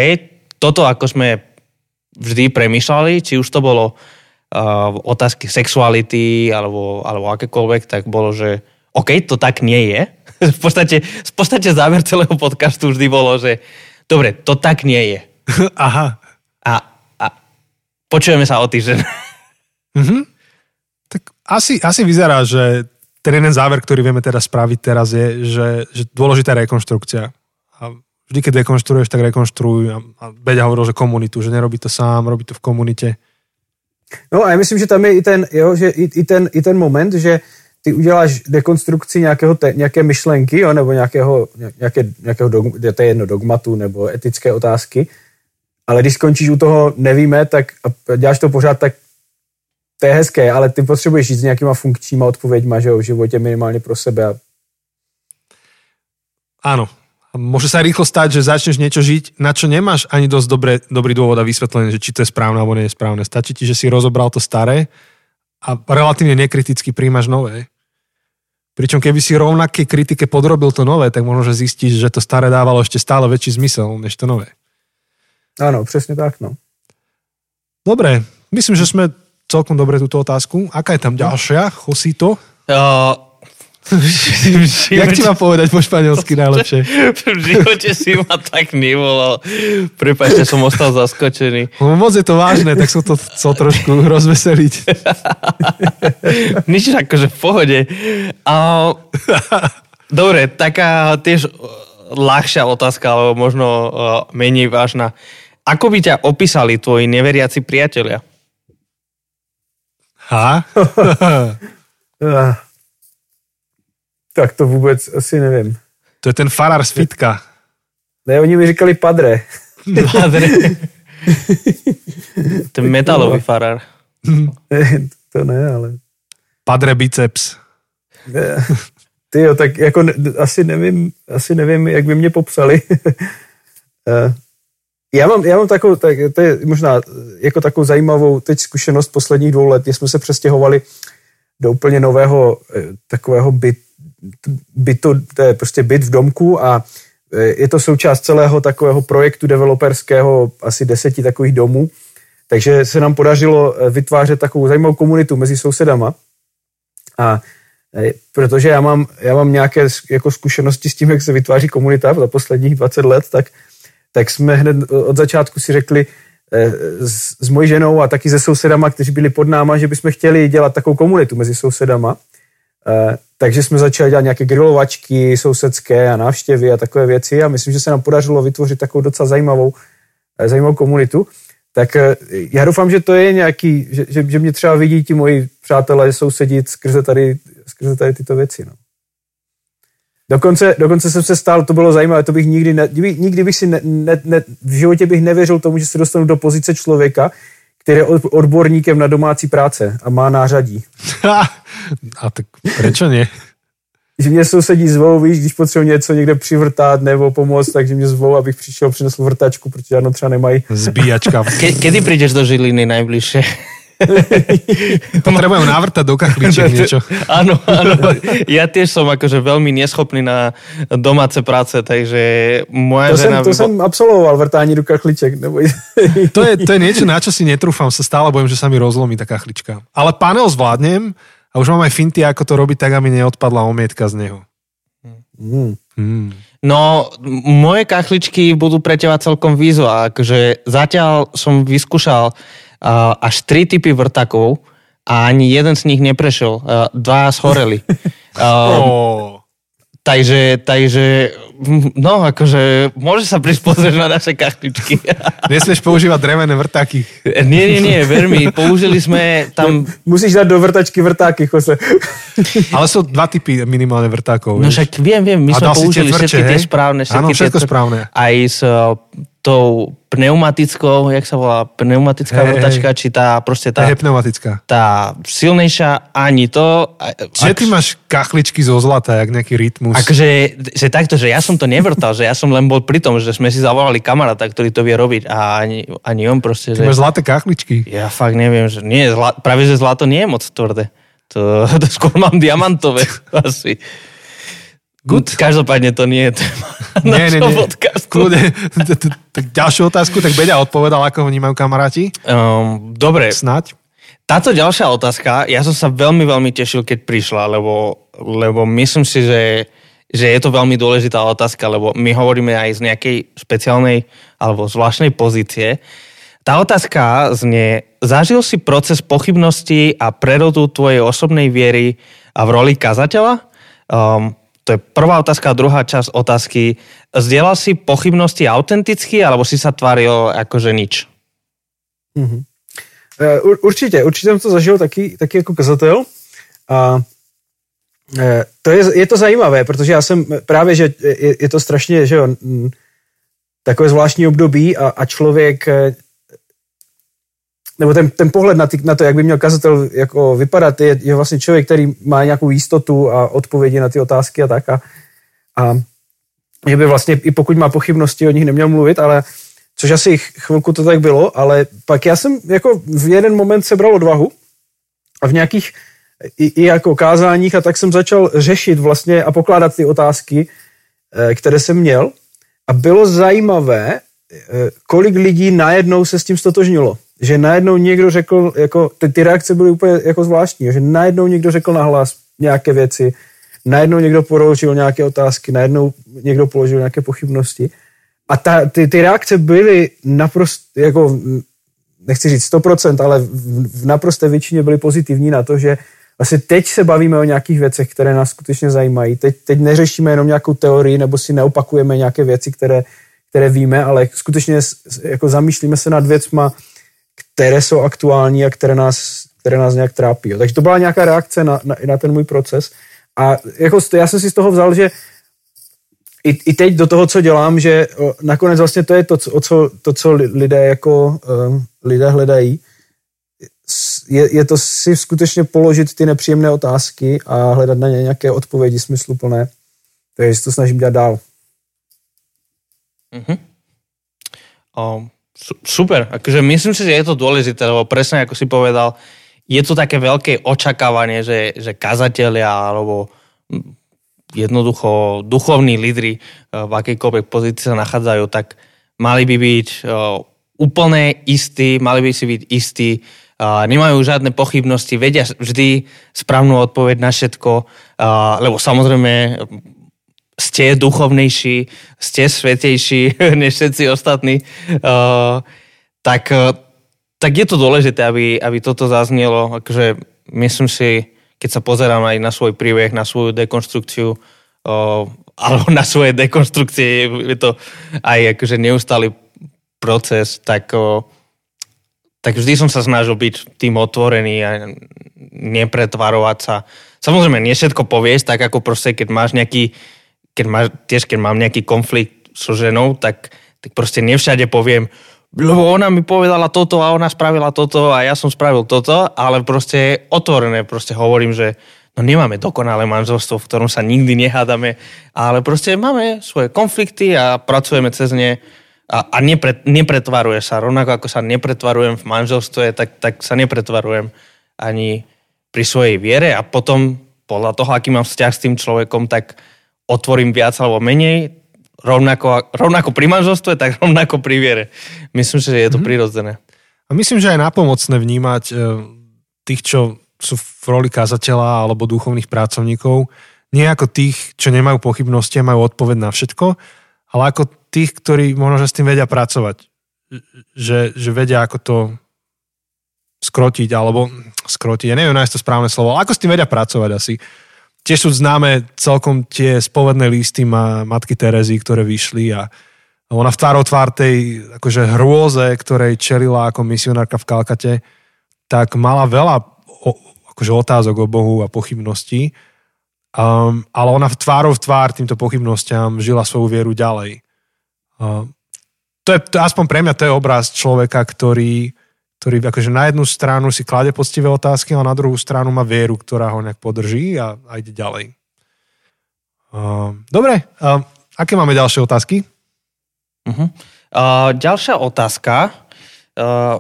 toto ako sme vždy premýšľali, či už to bolo uh, otázky sexuality alebo, alebo akékoľvek, tak bolo, že OK, to tak nie je. v, podstate, v podstate záver celého podcastu vždy bolo, že dobre, to tak nie je. Aha. A počujeme sa o týždeň. Mm-hmm. Tak asi, asi vyzerá, že ten jeden záver, ktorý vieme teraz spraviť teraz je, že, že dôležitá rekonštrukcia. A vždy, keď rekonštruuješ, tak rekonštruuj. A, a Beďa hovoril, že komunitu, že nerobí to sám, robí to v komunite. No a ja myslím, že tam je i ten, jo, že i, i, ten, i ten moment, že ty uděláš dekonstrukci nějakého, nějaké myšlenky, jo, nebo nějakého, nějaké, nějakého dogma, to je jedno, dogmatu nebo etické otázky. Ale když skončíš u toho nevíme, tak a děláš to pořád, tak to je hezké, ale ty potřebuješ jít s nějakýma funkčníma odpověďma, že jo, v životě minimálně pro sebe. A... Áno. Môže sa rýchlo stať, že začneš niečo žiť, na čo nemáš ani dosť dobré, dobrý dôvod a vysvetlenie, že či to je správne alebo nie je správne. Stačí ti, že si rozobral to staré a relatívne nekriticky príjmaš nové. Pričom keby si rovnaké kritike podrobil to nové, tak možno, že zistíš, že to staré dávalo ešte stále väčší zmysel než to nové. Áno, presne tak, no. Dobre, myslím, že sme celkom dobre túto otázku. Aká je tam ďalšia? Josito? Uh, Jak ti mám povedať po španielsky najlepšie? V živote si ma tak nevolal. Prepáčte, som ostal zaskočený. Moc je to vážne, tak som to chcel trošku rozveseliť. Nič akože v pohode. Uh, dobre, taká tiež ľahšia otázka, alebo možno uh, menej vážna. Ako by ťa opísali tvoji neveriaci priatelia? Ha? Tak to vôbec asi neviem. To je ten farár z Fitka. Ne, oni mi říkali padre. Padre. Ten metalový farár. To ne, ale... Padre biceps. Tyjo, tak jako asi nevím, asi nevím, jak by mě popsali. Já mám, já mám takovou, tak, to je možná jako takovou zajímavou teď zkušenost posledních dvou let, kdy jsme se přestěhovali do úplně nového takového byt, bytu, to je prostě byt v domku a je to součást celého takového projektu developerského, asi deseti takových domů, takže se nám podařilo vytvářet takovou zajímavou komunitu mezi sousedama a protože já mám, já mám nějaké jako zkušenosti s tím, jak se vytváří komunita za posledních dvacet let, tak, tak jsme hned od začátku si řekli s, s mojí ženou a taky se sousedama, kteří byli pod náma, že bychom chtěli dělat takovou komunitu mezi sousedama. Takže jsme začali dělat nějaké grilovačky sousedské a návštěvy a takové věci a myslím, že se nám podařilo vytvořit takovou docela zajímavou, zajímavou komunitu. Tak já doufám, že to je nějaký, že, že, že mě třeba vidí ti moji přátelé sousedit skrze tady, skrze tady tyto věci. No. Dokonce, dokonce jsem se stál, to bylo zajímavé, to bych nikdy, ne, nikdy bych si ne, ne, ne, v životě bych nevěřil tomu, že se dostanu do pozice člověka, který je odborníkem na domácí práce a má nářadí. A tak prečo nie? Že mě sousedí zvou, víš, když potřebuji něco někde přivrtat nebo pomoct, takže mě zvou, abych přišel, přinesl vrtačku, protože žádnou třeba nemají. Zbíjačka. Ke, kedy přijdeš do Žiliny najbližšie? Potrebujem navrtať do kachliček niečo. Áno, áno. Ja tiež som akože veľmi neschopný na domáce práce, takže moja to žena... Sem, to by... som absolvoval vrtanie do kachliček. Nebo... to, je, to je niečo, na čo si netrúfam. Sa stále bojím, že sa mi rozlomí tá kachlička. Ale panel zvládnem a už mám aj finty, ako to robiť, tak aby neodpadla omietka z neho. Mm. Mm. No, moje kachličky budú pre teba celkom výzva. Akože zatiaľ som vyskúšal až tri typy vrtakov a ani jeden z nich neprešiel. Dva zhoreli. Oh. Takže, takže, no akože, môže sa prísť pozrieť na naše kachličky. Nesmieš používať drevené vrtáky. Nie, nie, nie, ver mi, použili sme tam... Musíš dať do vrtačky vrtáky, Jose. Ale sú dva typy minimálne vrtákov. No však viem, viem, my a sme použili tvrče, všetky hej? Tie správne. Všetky áno, všetko tie... správne. Aj s tou pneumatickou, jak sa volá, pneumatická hey, vrtačka, hey. Či tá proste tá... Hey, pneumatická. Tá silnejšia, ani to... Že ak... ty máš kachličky zo zlata, jak nejaký rytmus. Akože, že takto, že ja som to nevrtal, že ja som len bol pri tom, že sme si zavolali kamaráta, ktorý to vie robiť a ani, ani on proste... Ty že... máš zlaté kachličky. Ja fakt neviem, že nie, zla... práve že zlato nie je moc tvrdé. To, to skôr mám diamantové asi. Good. Každopádne to nie je téma našho podcastu. Ďalšiu otázku, tak Beďa odpovedal, ako ho vnímajú kamaráti. Um, dobre. Snaď. Táto ďalšia otázka, ja som sa veľmi, veľmi tešil, keď prišla, lebo, lebo myslím si, že, že je to veľmi dôležitá otázka, lebo my hovoríme aj z nejakej špeciálnej alebo zvláštnej pozície. Tá otázka znie, zažil si proces pochybnosti a prerodu tvojej osobnej viery a v roli kazateľa? Um, To je prvá otázka, druhá časť otázky. Zdieľal si pochybnosti autenticky, alebo si sa tváril akože nič? Mm-hmm. Určite, určite som to zažil taký, taký ako kazateľ. A to je, je to zajímavé, pretože ja som práve, že je, je to strašne, že jo, takové zvláštní období a, a človek, nebo ten, ten pohled na, ty, na to, jak by měl kazatel jako vypadat, je, je vlastně člověk, který má nějakou jistotu a odpovědi na ty otázky a tak. A, a že by vlastně, i pokud má pochybnosti, o nich neměl mluvit, ale což asi chvilku to tak bylo, ale pak já jsem jako v jeden moment sebral odvahu a v nějakých i, i jako kázáních a tak jsem začal řešit vlastně a pokládat ty otázky, které jsem měl. A bylo zajímavé, kolik lidí najednou se s tím stotožnilo. Že najednou někdo řekl, jako, ty, ty reakce byly úplně jako zvláštní, že najednou někdo řekl nahlas nějaké věci, najednou někdo položil nějaké otázky, najednou někdo položil nějaké pochybnosti. A ta, ty, ty reakce byly naprosto, jako, nechci říct sto procent, ale v, v naprosté většině byly pozitivní na to, že vlastně teď se bavíme o nějakých věcech, které nás skutečně zajímají. Teď, teď neřešíme jenom nějakou teorii, nebo si neopakujeme nějaké věci, které, které víme, ale skutečně jako, zamýšlíme se nad věcma, které jsou aktuální a které nás, které nás nějak trápí. Takže to byla nějaká reakce na, na, na ten můj proces. A jako, já jsem si z toho vzal, že i, i teď do toho, co dělám, že nakonec vlastně to je to, co, to, co lidé, jako, um, lidé hledají. je, je to si skutečně položit ty nepříjemné otázky a hledat na ně nějaké odpovědi smysluplné. Takže si to snažím dělat dál. Mhm. Um, super. Akože myslím si, že je to dôležité, lebo presne ako si povedal, je to také veľké očakávanie, že, že kazatelia alebo jednoducho duchovní lídri v akejkoľvek pozícii sa nachádzajú, tak mali by byť úplne istí, mali by si byť istí, nemajú žiadne pochybnosti, vedia vždy správnu odpoveď na všetko, lebo samozrejme ste duchovnejší, ste svetejší než všetci ostatní, tak, tak je to dôležité, aby, aby toto zaznelo. Akože myslím si, keď sa pozerám aj na svoj príbeh, na svoju dekonštrukciu, alebo na svoje dekonštrukcie, je to aj akože neustály proces, tak, tak vždy som sa snažil byť tým otvorený a nepretvarovať sa. Samozrejme, nie všetko povieš, tak ako proste, keď máš nejaký, keď máš, tiež keď mám nejaký konflikt so ženou, tak, tak proste nevšade poviem, lebo ona mi povedala toto a ona spravila toto a ja som spravil toto, ale proste otvorené, proste hovorím, že no nemáme dokonalé manželstvo, v ktorom sa nikdy nehádame, ale proste máme svoje konflikty a pracujeme cez ne a, a nepre, nepretvaruje sa. Rovnako ako sa nepretvarujem v manželstve, tak, tak sa nepretvarujem ani pri svojej viere a potom podľa toho, aký mám vzťah s tým človekom, tak otvorím viac alebo menej. Rovnako, rovnako pri manželstve, tak rovnako pri viere. Myslím, že je to mm-hmm. prirodzené. A myslím, že aj nápomocné vnímať e, tých, čo sú v roli kazateľa alebo duchovných pracovníkov, nie ako tých, čo nemajú pochybnosti a majú odpoveď na všetko, ale ako tých, ktorí možno, že s tým vedia pracovať. Že, že vedia, ako to skrotiť, alebo skrotiť, ja neviem nájsť to správne slovo, ale ako s tým vedia pracovať asi. Tiež sú známe celkom tie spovedné listy ma, matky Terezy, ktoré vyšli a ona v tvárotvár tej akože hrôze, ktorej čelila ako misionárka v Kalkate, tak mala veľa o, akože otázok o Bohu a pochybností, um, ale ona v tvárov tvár týmto pochybnostiam žila svoju vieru ďalej. Um, to je, to, aspoň pre mňa to je obraz človeka, ktorý, ktorý akože na jednu stranu si klade poctivé otázky, ale na druhú stranu má vieru, ktorá ho nejak podrží a, a ide ďalej. Uh, dobre, uh, aké máme ďalšie otázky? Uh-huh. Uh, ďalšia otázka, uh,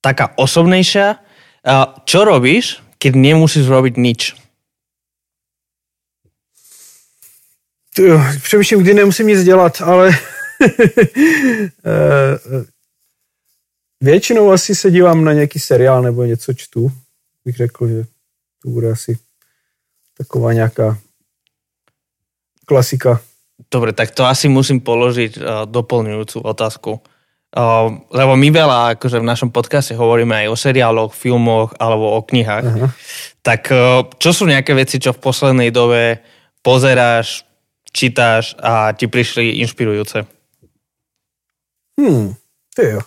taká osobnejšia. Uh, čo robíš, keď nemusíš robiť nič? Přemýšlím, kdy nemusím nic dělat, ale... uh, Většinou asi se dívám na nějaký seriál nebo něco čtu. Bych řekl, že to bude asi taková nějaká klasika. Dobre, tak to asi musím položiť uh, doplňujúcu otázku. Uh, lebo my veľa, akože v našom podcaste hovoríme aj o seriáloch, filmoch alebo o knihách. Aha. Tak uh, čo sú nejaké veci, čo v poslednej dobe pozeráš, čítáš a ti prišli inšpirujúce? Hmm, to je jo.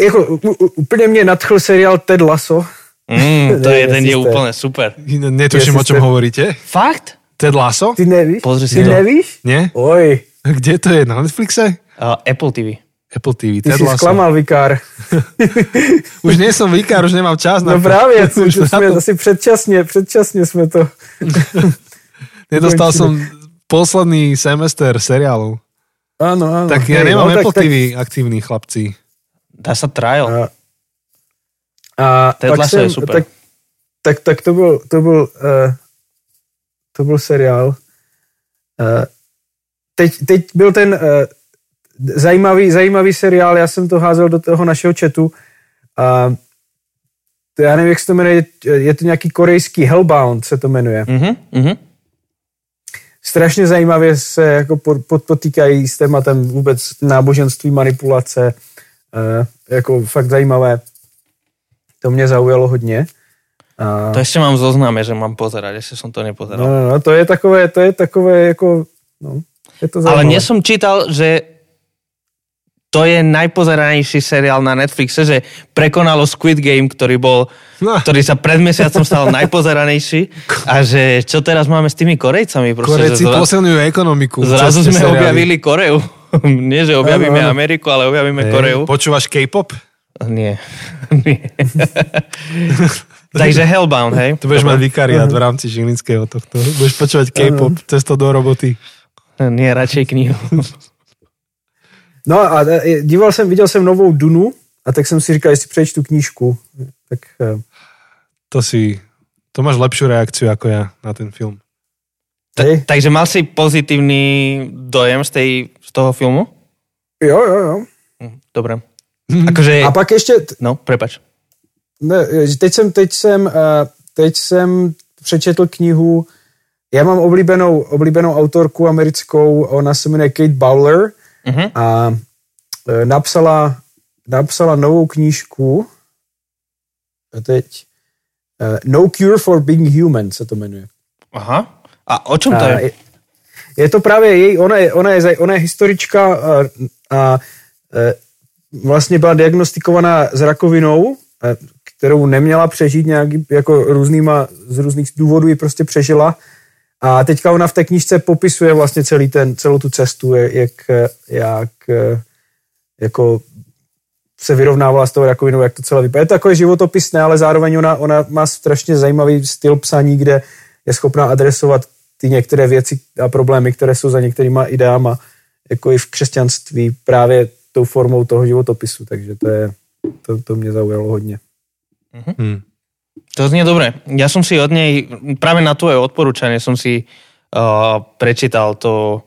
Jako, úplně mě nadchl seriál Ted Lasso. Mm, to je, ten je úplne super. Netuším, o čom hovoríte. Fakt? Ted Lasso? Ty nevíš? Pozri si to. Ty nevíš? Nie? Oj. Kde to je? Na Netflixe? Uh, Apple té vé. Apple té vé, Ted Lasso. Ty si sklamal, vikár. Už nie som vikár, už nemám čas. No právě, už sme to... asi předčasně, předčasně jsme to... Nedostal som posledný semester seriálu. Áno, áno. Tak ja nemám no, Apple tak, té vé tak... aktívni chlapci. Dá se trial. A, a tak, jsem, super. Tak, tak, tak to byl, to byl, uh, to byl seriál. Uh, teď, teď byl ten uh, zajímavý, zajímavý seriál, já jsem to házel do toho našeho chatu. Uh, to já nevím, jak se to jmenuje, je to nějaký korejský Hellbound se to jmenuje. Mm-hmm, mm-hmm. Strašně zajímavě se jako pod, potýkají s tématem vůbec náboženství, manipulace, Uh, jako fakt zajímavé. To mě zaujalo hodně. Uh, to ještě mám v zozname, že mám pozerať, jestli som to nepozeral. No, no, to je takové, to je takové, jako, no, je to zajímavé. Ale nie som čítal, že to je najpozeranejší seriál na Netflixe, že prekonalo Squid Game, ktorý bol, no. ktorý sa pred mesiacom stal najpozeranejší a že čo teraz máme s tými Korejcami? Proste, Korejci zra... posilňujú ekonomiku. Zrazu sme seriáli. Objavili Koreu. Nie, že objavíme Ameriku, ale objavíme Koreu. Počúvaš K-pop? Nie. Nie. Takže Hellbound, hej? Tu budeš mať vikariát v rámci žilinského tohto. Budeš počúvať K-pop cesto do roboty. Nie, radšej knihu. No a díval jsem, viděl jsem novou Dunu a tak jsem si říkal, jestli přečtu knížku. Tak... To si... To máš lepšiu reakciu ako ja na ten film. Ta, takže mal si pozitívny dojem z, tej, z toho filmu? Jo, jo, jo. Dobre. Akože... A pak ešte... No, prepáč. Ne, teď jsem, teď jsem, teď jsem přečetl knihu, já mám oblíbenou, oblíbenou autorku americkou, ona se jmenuje Kate Bowler, uh-huh. a napsala, napsala novou knížku, teď No Cure for Being Human se to jmenuje. Aha, a o čem to je? Je, je to právě její, ona je, ona je, ona je historička a, a vlastně byla diagnostikovaná s rakovinou, kterou neměla přežít nějaký, jako různýma, z různých důvodů ji prostě přežila. A teďka ona v té knížce popisuje vlastně celý ten, celou tu cestu, jak, jak jako se vyrovnávala s tou rakovinou, jak to celé vypadá. Je to takové životopisné, ale zároveň ona, ona má strašně zajímavý styl psaní, kde je schopná adresovat ty některé věci a problémy, které jsou za některýma ideama, jako i v křesťanství, právě tou formou toho životopisu. Takže to je... To, to mne zaujalo hodne. Uh-huh. Hmm. To znie dobre. Ja som si od nej, práve na tvoje odporúčanie som si uh, prečítal to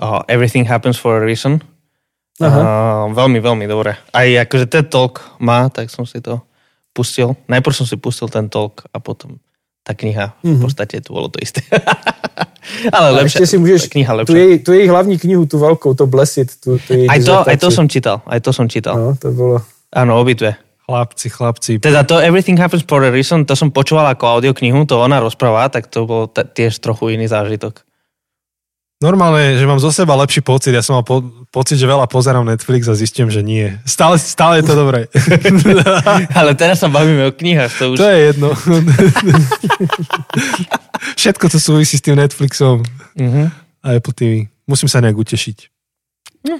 uh, Everything Happens for a Reason. Uh, veľmi, veľmi dobre. Aj akože ten talk má, tak som si to pustil. Najprv som si pustil ten talk a potom tá kniha. Uh-huh. V podstate to bolo to isté. Ale lepšie. Si môžeš, kniha lepšia. Tu jej, tu jej hlavní knihu, tú veľkou, to Blessed. Tu, tu jej aj, to, aj to som čítal. Aj to som čítal. No, to bolo... Áno, obidve. Chlapci, chlapci. Teda to Everything Happens for a Reason, to som počúval ako audioknihu, to ona rozpráva, tak to bol t- tiež trochu iný zážitok. Normálne, že mám zo seba lepší pocit. Ja som mal po- pocit, že veľa pozerám Netflix a zistím, že nie. Stále, stále je to dobré. Ale teraz sa bavíme o knihách. To, už... to je jedno. Všetko, to súvisí s tým Netflixom, uh-huh. a Apple tí ví. Musím sa nejak utešiť. No.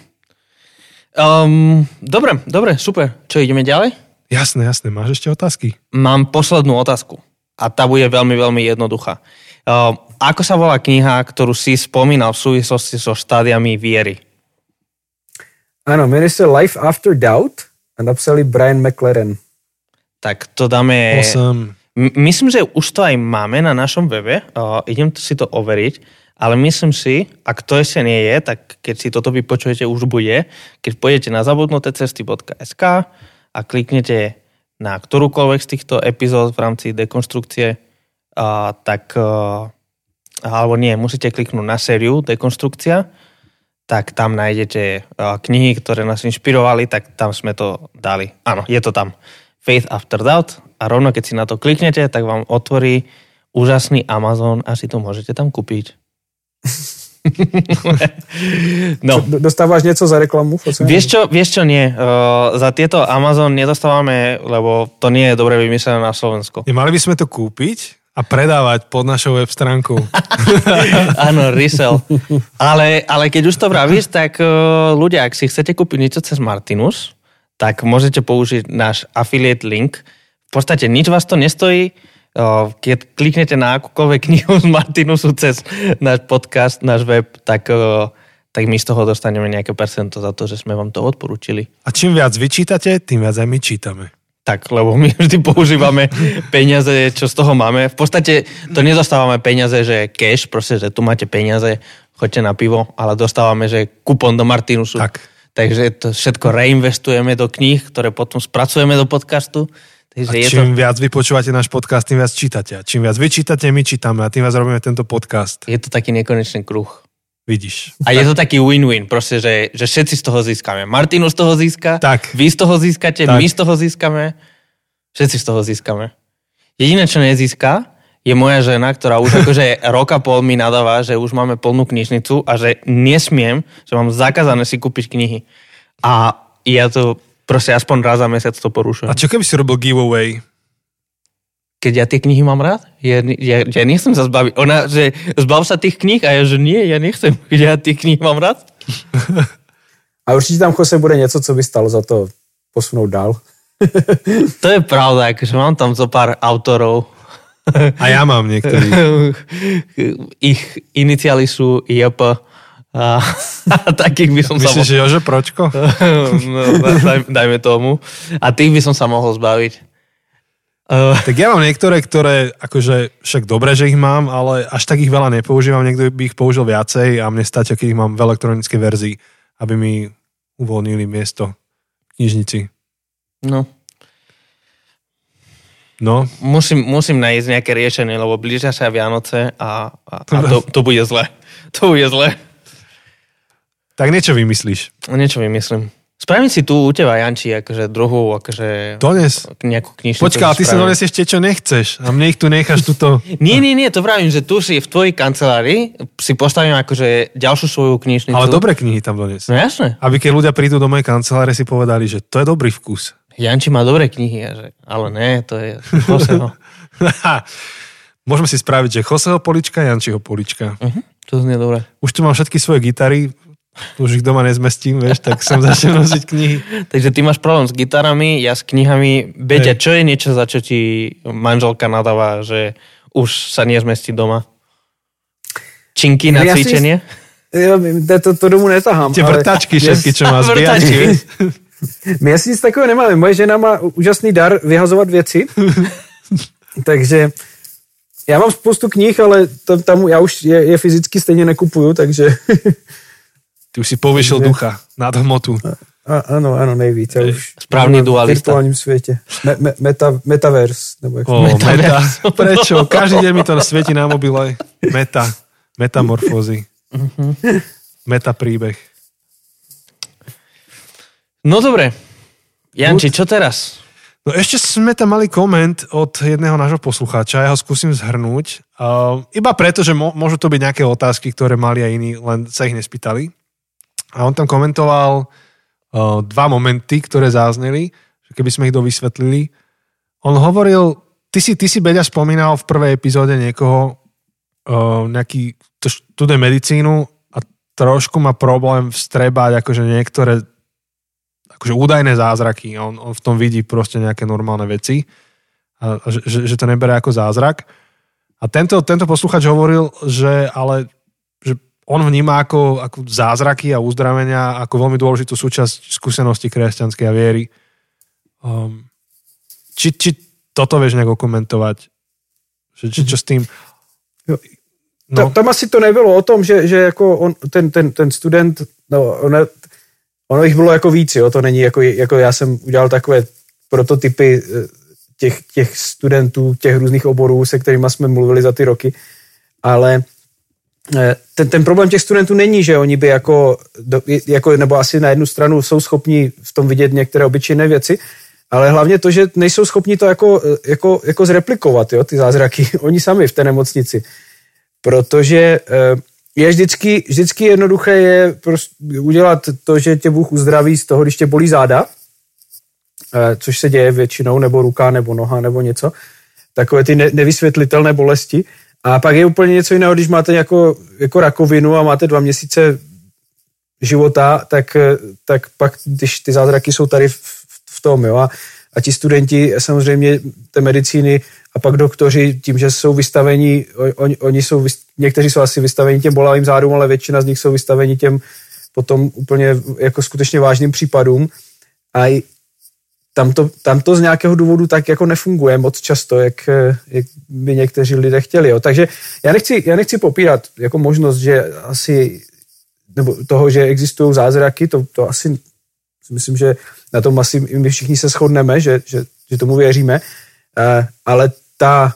Um, dobre, dobre, super. Čo, ideme ďalej? Jasné, jasné. Máš ešte otázky? Mám poslednú otázku. A tá bude veľmi, veľmi jednoduchá. Um, ako sa volá kniha, ktorú si spomínal v súvislosti so štádiami viery? Áno, menuje sa Life After Doubt a napísali Brian McLaren. Tak to dáme... Awesome. Myslím, že už to aj máme na našom webe. Uh, idem si to overiť. Ale myslím si, ak to ešte nie je, tak keď si toto vypočujete, už bude. Keď pôjdete na zabudnuté cesty bodka es ká a kliknete na ktorúkoľvek z týchto epizód v rámci dekonštrukcie, a, tak, a, alebo nie, musíte kliknúť na sériu Dekonštrukcia, tak tam nájdete a, knihy, ktoré nás inšpirovali, tak tam sme to dali. Áno, je to tam. Faith After Doubt. A rovno keď si na to kliknete, tak vám otvorí úžasný Amazon a si to môžete tam kúpiť. No. Dostávaš niečo za reklamu? Vieš čo, vieš čo nie. Uh, za tieto Amazon nedostávame, lebo to nie je dobre vymyslené na Slovensku. Mali by sme to kúpiť a predávať pod našou web stránkou. Áno, resell. Ale, ale keď už to vravíš, tak uh, ľudia, ak si chcete kúpiť niečo cez Martinus, tak môžete použiť náš affiliate link. V podstate nič vás to nestojí. Keď kliknete na akúkoľvek knihu z Martinusu cez náš podcast, náš web, tak, tak my z toho dostaneme nejaké percento za to, že sme vám to odporúčili. A čím viac vyčítate, tým viac aj my čítame. Tak, lebo my vždy používame peniaze, čo z toho máme. V podstate to nedostávame peniaze, že cash, proste, že tu máte peniaze, choďte na pivo, ale dostávame, že kupon do Martinusu. Tak. Takže to všetko reinvestujeme do kníh, ktoré potom spracujeme do podcastu. A čím to... viac vy počúvate náš podcast, tým viac čítate. A čím viac vy čítate, my čítame a tým viac robíme tento podcast. Je to taký nekonečný kruh. Vidíš. A tak. Je to taký win-win, proste, že, že všetci z toho získame. Martinus z toho získa, tak. Vy z toho získate, tak. My z toho získame, všetci z toho získame. Jediné, čo nezíska, je moja žena, ktorá už akože roka pol mi nadáva, že už máme plnú knižnicu a že nesmiem, že mám zakázané si kúpiť knihy. A ja to... Proste aspoň raz za mesiac to porušujem. A čo keby si robil giveaway? Keď ja tie knihy mám rád? Ja, ja, ja nechcem sa zbaviť. Ona, že zbav sa tých knih a ja, že nie, ja nechcem. Keď ja tie knihy mám rád? A určite tam Jose bude niečo, co by stalo za to posunúť dál. To je pravda, akože mám tam zo pár autorov. A ja mám niektorých. Ich iniciály sú J P. A, a takých by som Myslíš, sa... Myslíš, že Jože Pročko? No, daj, dajme tomu. A tých by som sa mohol zbaviť. Tak ja mám niektoré, ktoré akože však dobre, že ich mám, ale až tak ich veľa nepoužívam. Niekto by ich použil viacej a mne stačí, keď ich mám v elektronickej verzii, aby mi uvoľnili miesto v knižnici. No. No. Musím, musím nájsť nejaké riešenie, lebo blížia sa Vianoce a, a, a to, to bude zle. To bude zle. Tak niečo vymyslíš. Niečo vymyslím. Spravím si tu u teba, Jančí, akože druhú, akože... Dones. Nejakú knižnicu. Počkaj, ty si donesieš tie, čo nechceš. A mne ich tu necháš tuto... nie, nie, nie, to pravím, že tu si v tvojej kancelárii si postavím akože ďalšiu svoju knižnicu. Ale dobré knihy tam dones. No jasné. Aby keď ľudia prídu do mojej kancelárie, si povedali, že to je dobrý vkus. Jančí má dobré knihy, že... ale ne, to je Joseho. Môžeme si spraviť, že Joseho polička, Jančího polička. Uh-huh. To znie dobré. Už tu mám všetky svoje gitary. Už ich doma nezmestím, vieš, tak som začal nosiť knihy. Takže ty máš problém s gitarami, ja s knihami. Beťa, čo je niečo, za čo ti manželka nadáva, že už sa nezmestí doma? Činky na ja cvičenie? Ja to, to domu netahám. Tie vrtačky všetky, čo má zbíjať. My asi nic takového nemáme. Moje žena má úžasný dar vyhazovat věci. Takže já mám spoustu knih, ale to, tam já už je, je fyzicky stejně nekupuju, takže... Ty už si povyšil ducha nad hmotu. A, áno, áno, nejvíc. Ja už správny dualista. V virtuálnom svete. Me, me, meta, metaverse. Nebo oh, meta. Prečo? Každý deň mi to svieti na mobile. Meta. Metamorfózy. Uh-huh. Meta príbeh. No dobre. Janči, čo teraz? No ešte sme tam mali koment od jedného nášho poslucháča, ja ho skúsim zhrnúť. Uh, iba preto, že mo- môžu to byť nejaké otázky, ktoré mali aj iní, len sa ich nespýtali. A on tam komentoval uh, dva momenty, ktoré zázneli, že keby sme ich dovysvetlili. On hovoril, ty si, ty si Beďa spomínal v prvej epizóde niekoho, uh, nejaký študuje medicínu a trošku má problém vstrebať akože niektoré akože údajné zázraky. On, on v tom vidí proste nejaké normálne veci a, a že, že to nebere ako zázrak. A tento, tento posluchač hovoril, že ale on vníma ako, ako zázraky a uzdravenia ako veľmi dôležitú súčasť skúsenosti kresťanskej a viery. Um, či, či toto vieš nejako komentovať? Či, či čo s tým? No. Tam asi to nebylo o tom, že, že jako on, ten, ten, ten student, no, ono, ono jich bylo jako víc, jo? To není jako, jako já jsem udělal takové prototypy těch, těch studentů, těch různých oborů, se kterými jsme mluvili za ty roky, ale Ten, ten problém těch studentů není, že oni by jako, jako, nebo asi na jednu stranu jsou schopni v tom vidět některé obyčejné věci, ale hlavně to, že nejsou schopni to jako, jako, jako zreplikovat, jo, ty zázraky, oni sami v té nemocnici. Protože je vždycky, vždycky jednoduché je udělat to, že tě Bůh uzdraví z toho, když tě bolí záda, což se děje většinou, nebo ruka, nebo noha, nebo něco, takové ty nevysvětlitelné bolesti. A pak je úplně něco jiného, když máte jako, jako rakovinu a máte dva měsíce života, tak, tak pak, když ty zázraky jsou tady v, v tom, jo, a, a ti studenti samozřejmě té medicíny a pak doktoři, tím, že jsou vystaveni, on, oni jsou, někteří jsou asi vystaveni těm bolavým zádům, ale většina z nich jsou vystaveni těm potom úplně jako skutečně vážným případům a Tam to, tam to z nějakého důvodu tak jako nefunguje moc často, jak, jak by někteří lidé chtěli. Jo. Takže já nechci, já nechci popírat jako možnost, že asi, nebo toho, že existují zázraky, to, to asi, myslím, že na tom asi my všichni se shodneme, že, že, že tomu věříme, ale ta,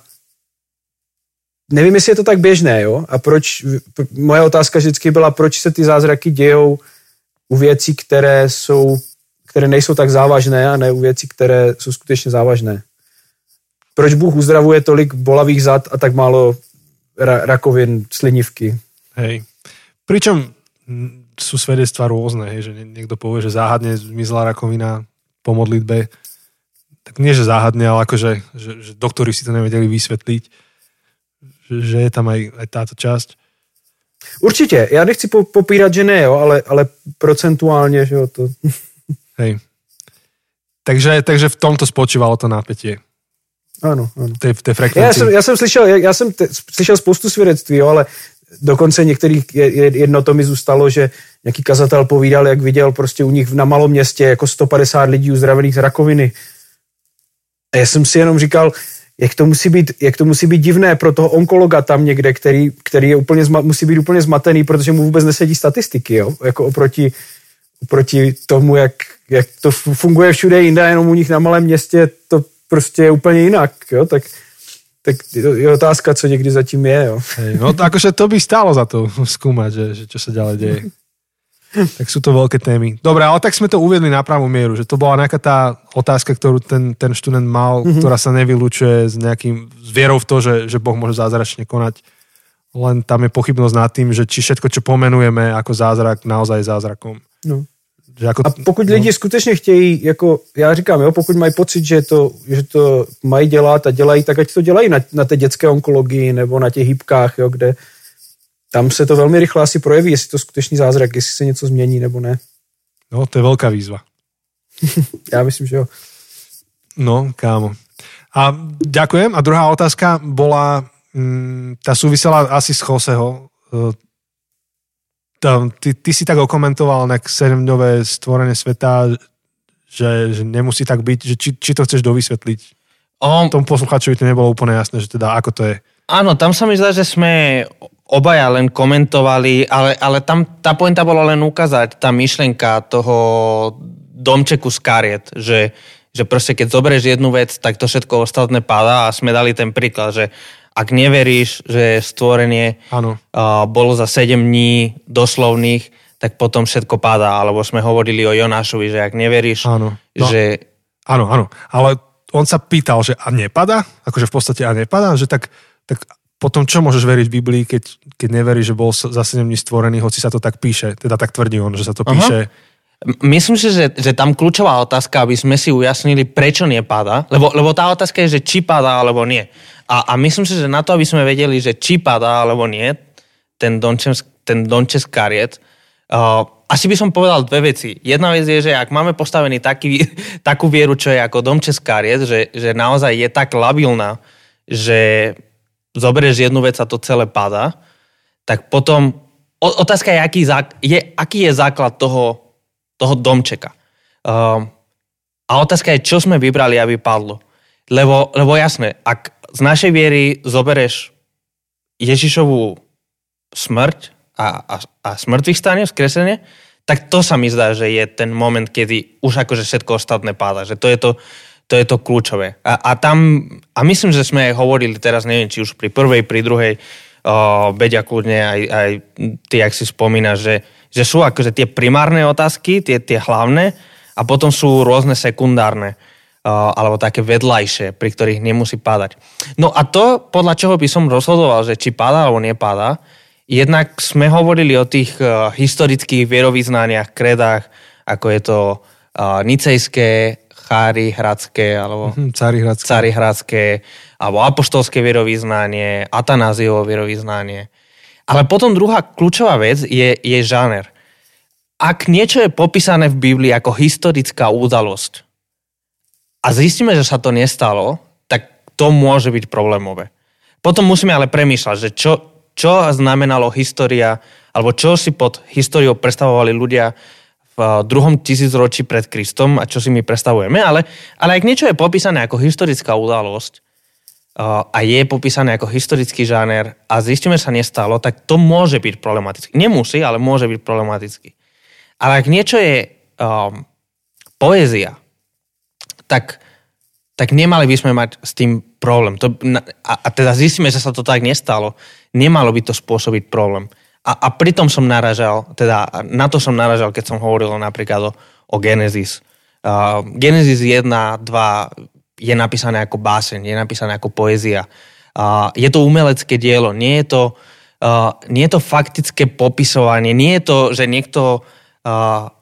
nevím, jestli je to tak běžné, jo, a proč, moje otázka vždycky byla, proč se ty zázraky dějou u věcí, které jsou které nejsou tak závažné a ne u věcí, které jsou skutečně závažné. Proč Bůh uzdravuje tolik bolavých zad a tak málo ra- rakovin, slinivky? Hej. Pričom sú svedectvá rôzne, hej, že niekto povie, že záhadne zmizla rakovina po modlitbe. Tak nie, že záhadne, ale akože že, že doktori si to nevedeli vysvetliť, že, že je tam aj, aj táto časť. Určite. Ja nechci po- popírať, že ne, jo, ale, ale procentuálne, že jo, to... Hej. Takže, takže v tomto spočívalo to napätie. Ano, ano. Té, té frekvenci. Já jsem, já jsem slyšel, já jsem t- slyšel spoustu svědectví, jo, ale dokonce některých, jedno to mi zůstalo, že nějaký kazatel povídal, jak viděl prostě u nich na malom městě jako sto padesát lidí uzdravených z rakoviny. A já jsem si jenom říkal, jak to musí být, jak to musí být divné pro toho onkologa tam někde, který, který je úplně zma, musí být úplně zmatený, protože mu vůbec nesedí statistiky, jo, jako oproti, oproti tomu, jak, jak to funguje všude jinde, jenom u nich na malém městě to prostě je úplně jinak, jo, tak, tak je otázka, co někdy zatím je, jo. Hej, no to akože to by stálo za to skúmať, že, že čo sa ďalej deje. Tak sú to veľké témy. Dobre, ale tak sme to uviedli na pravú mieru, že to bola nejaká tá otázka, ktorú ten, ten študent mal, mm-hmm. ktorá sa nevylučuje s nejakým s vierou v to, že, že Boh môže zázračne konať. Len tam je pochybnosť nad tým, že či všetko, čo pomenujeme ako zázrak, naozaj je zázrakom. No. Jako, a pokud lidi no. skutečně chtějí, jako já říkám, jo, pokud mají pocit, že to, že to mají dělat a dělají, tak ať to dělají na, na té dětské onkologii nebo na těch hýbkách, jo, kde tam se to velmi rychle asi projeví, jestli to skutečný zázrak, jestli se něco změní nebo ne. No, to je velká výzva. Já myslím, že jo. No, kámo. A ďakujem. A druhá otázka bola, mm, tá súvisela asi s Joseho, Tam, ty, ty si tak okomentoval na sedemdňové stvorenie sveta, že, že nemusí tak byť, že či, či to chceš dovysvetliť. Um, Tomu posluchačovi to nebolo úplne jasné, že teda ako to je. Áno, tam sa mi zdá, že sme obaja len komentovali, ale, ale tam tá pointa bola len ukázať, tá myšlenka toho domčeku z kariet, že, že proste keď zoberieš jednu vec, tak to všetko ostatné padá a sme dali ten príklad, že ak neveríš, že stvorenie uh, bolo za sedem dní doslovných, tak potom všetko padá. Alebo sme hovorili o Jonášovi, že ak neveríš, áno. No, že... Áno, áno. Ale on sa pýtal, že a nepadá? Akože v podstate a nepadá? Že tak, tak potom čo môžeš veriť v Biblii, keď, keď neveríš, že bol za sedem dní stvorený, hoci sa to tak píše? Teda tak tvrdí on, že sa to píše... Aha. Myslím si, že, že tam kľúčová otázka, aby sme si ujasnili, prečo nepadá, lebo, lebo tá otázka je, že či padá, alebo nie. A, a myslím si, že na to, aby sme vedeli, že či padá, alebo nie, ten Dončes, ten Dončes kariet, uh, asi by som povedal dve veci. Jedna vec je, že ak máme postavený taký, takú vieru, čo je ako Dončes kariet, že, že naozaj je tak labilná, že zoberieš jednu vec a to celé padá, tak potom o, otázka je aký, je, aký je základ toho toho domčeka. Um, a otázka je, čo sme vybrali, aby padlo. Lebo, lebo jasné, ak z našej viery zobereš Ježišovú smrť a, a, a smrtvých stane, vzkresenie, tak to sa mi zdá, že je ten moment, kedy už akože všetko ostatné páda. Že to je to, to, je to kľúčové. A, a tam, a myslím, že sme aj hovorili teraz, neviem, či už pri prvej, pri druhej, uh, Beďa kľudne, aj, aj ty, ak si spomínaš, že že sú akože tie primárne otázky, tie, tie hlavné, a potom sú rôzne sekundárne, uh, alebo také vedľajšie, pri ktorých nemusí padať. No a to, podľa čoho by som rozhodoval, že či padá alebo nepadá, jednak sme hovorili o tých uh, historických vierovyznaniach, kredách, ako je to uh, nicejské, charihradské, alebo carihradské, carihradské alebo apoštolské vierovyznanie, Atanáziovo vierovyznanie. Ale potom druhá kľúčová vec je, je žáner. Ak niečo je popísané v Biblii ako historická udalosť a zistíme, že sa to nestalo, tak to môže byť problémové. Potom musíme ale premýšľať, že čo, čo znamenalo história, alebo čo si pod históriou predstavovali ľudia v druhom tisícročí pred Kristom a čo si my predstavujeme. Ale, ale ak niečo je popísané ako historická udalosť, a je popísané ako historický žáner a zistíme, že sa nestalo, tak to môže byť problematické. Nemusí, ale môže byť problematický. Ale ak niečo je um, poézia, tak, tak nemali by sme mať s tým problém. To, a, a teda zistíme, že sa to tak nestalo. Nemalo by to spôsobiť problém. A, a pritom som naražal, teda na to som naražal, keď som hovoril napríklad o, o Genesis. Uh, Genesis jedna, dva, je napísané ako báseň, je napísané ako poézia. Uh, je to umelecké dielo, nie je to, uh, nie je to faktické popisovanie, nie je to, že niekto uh,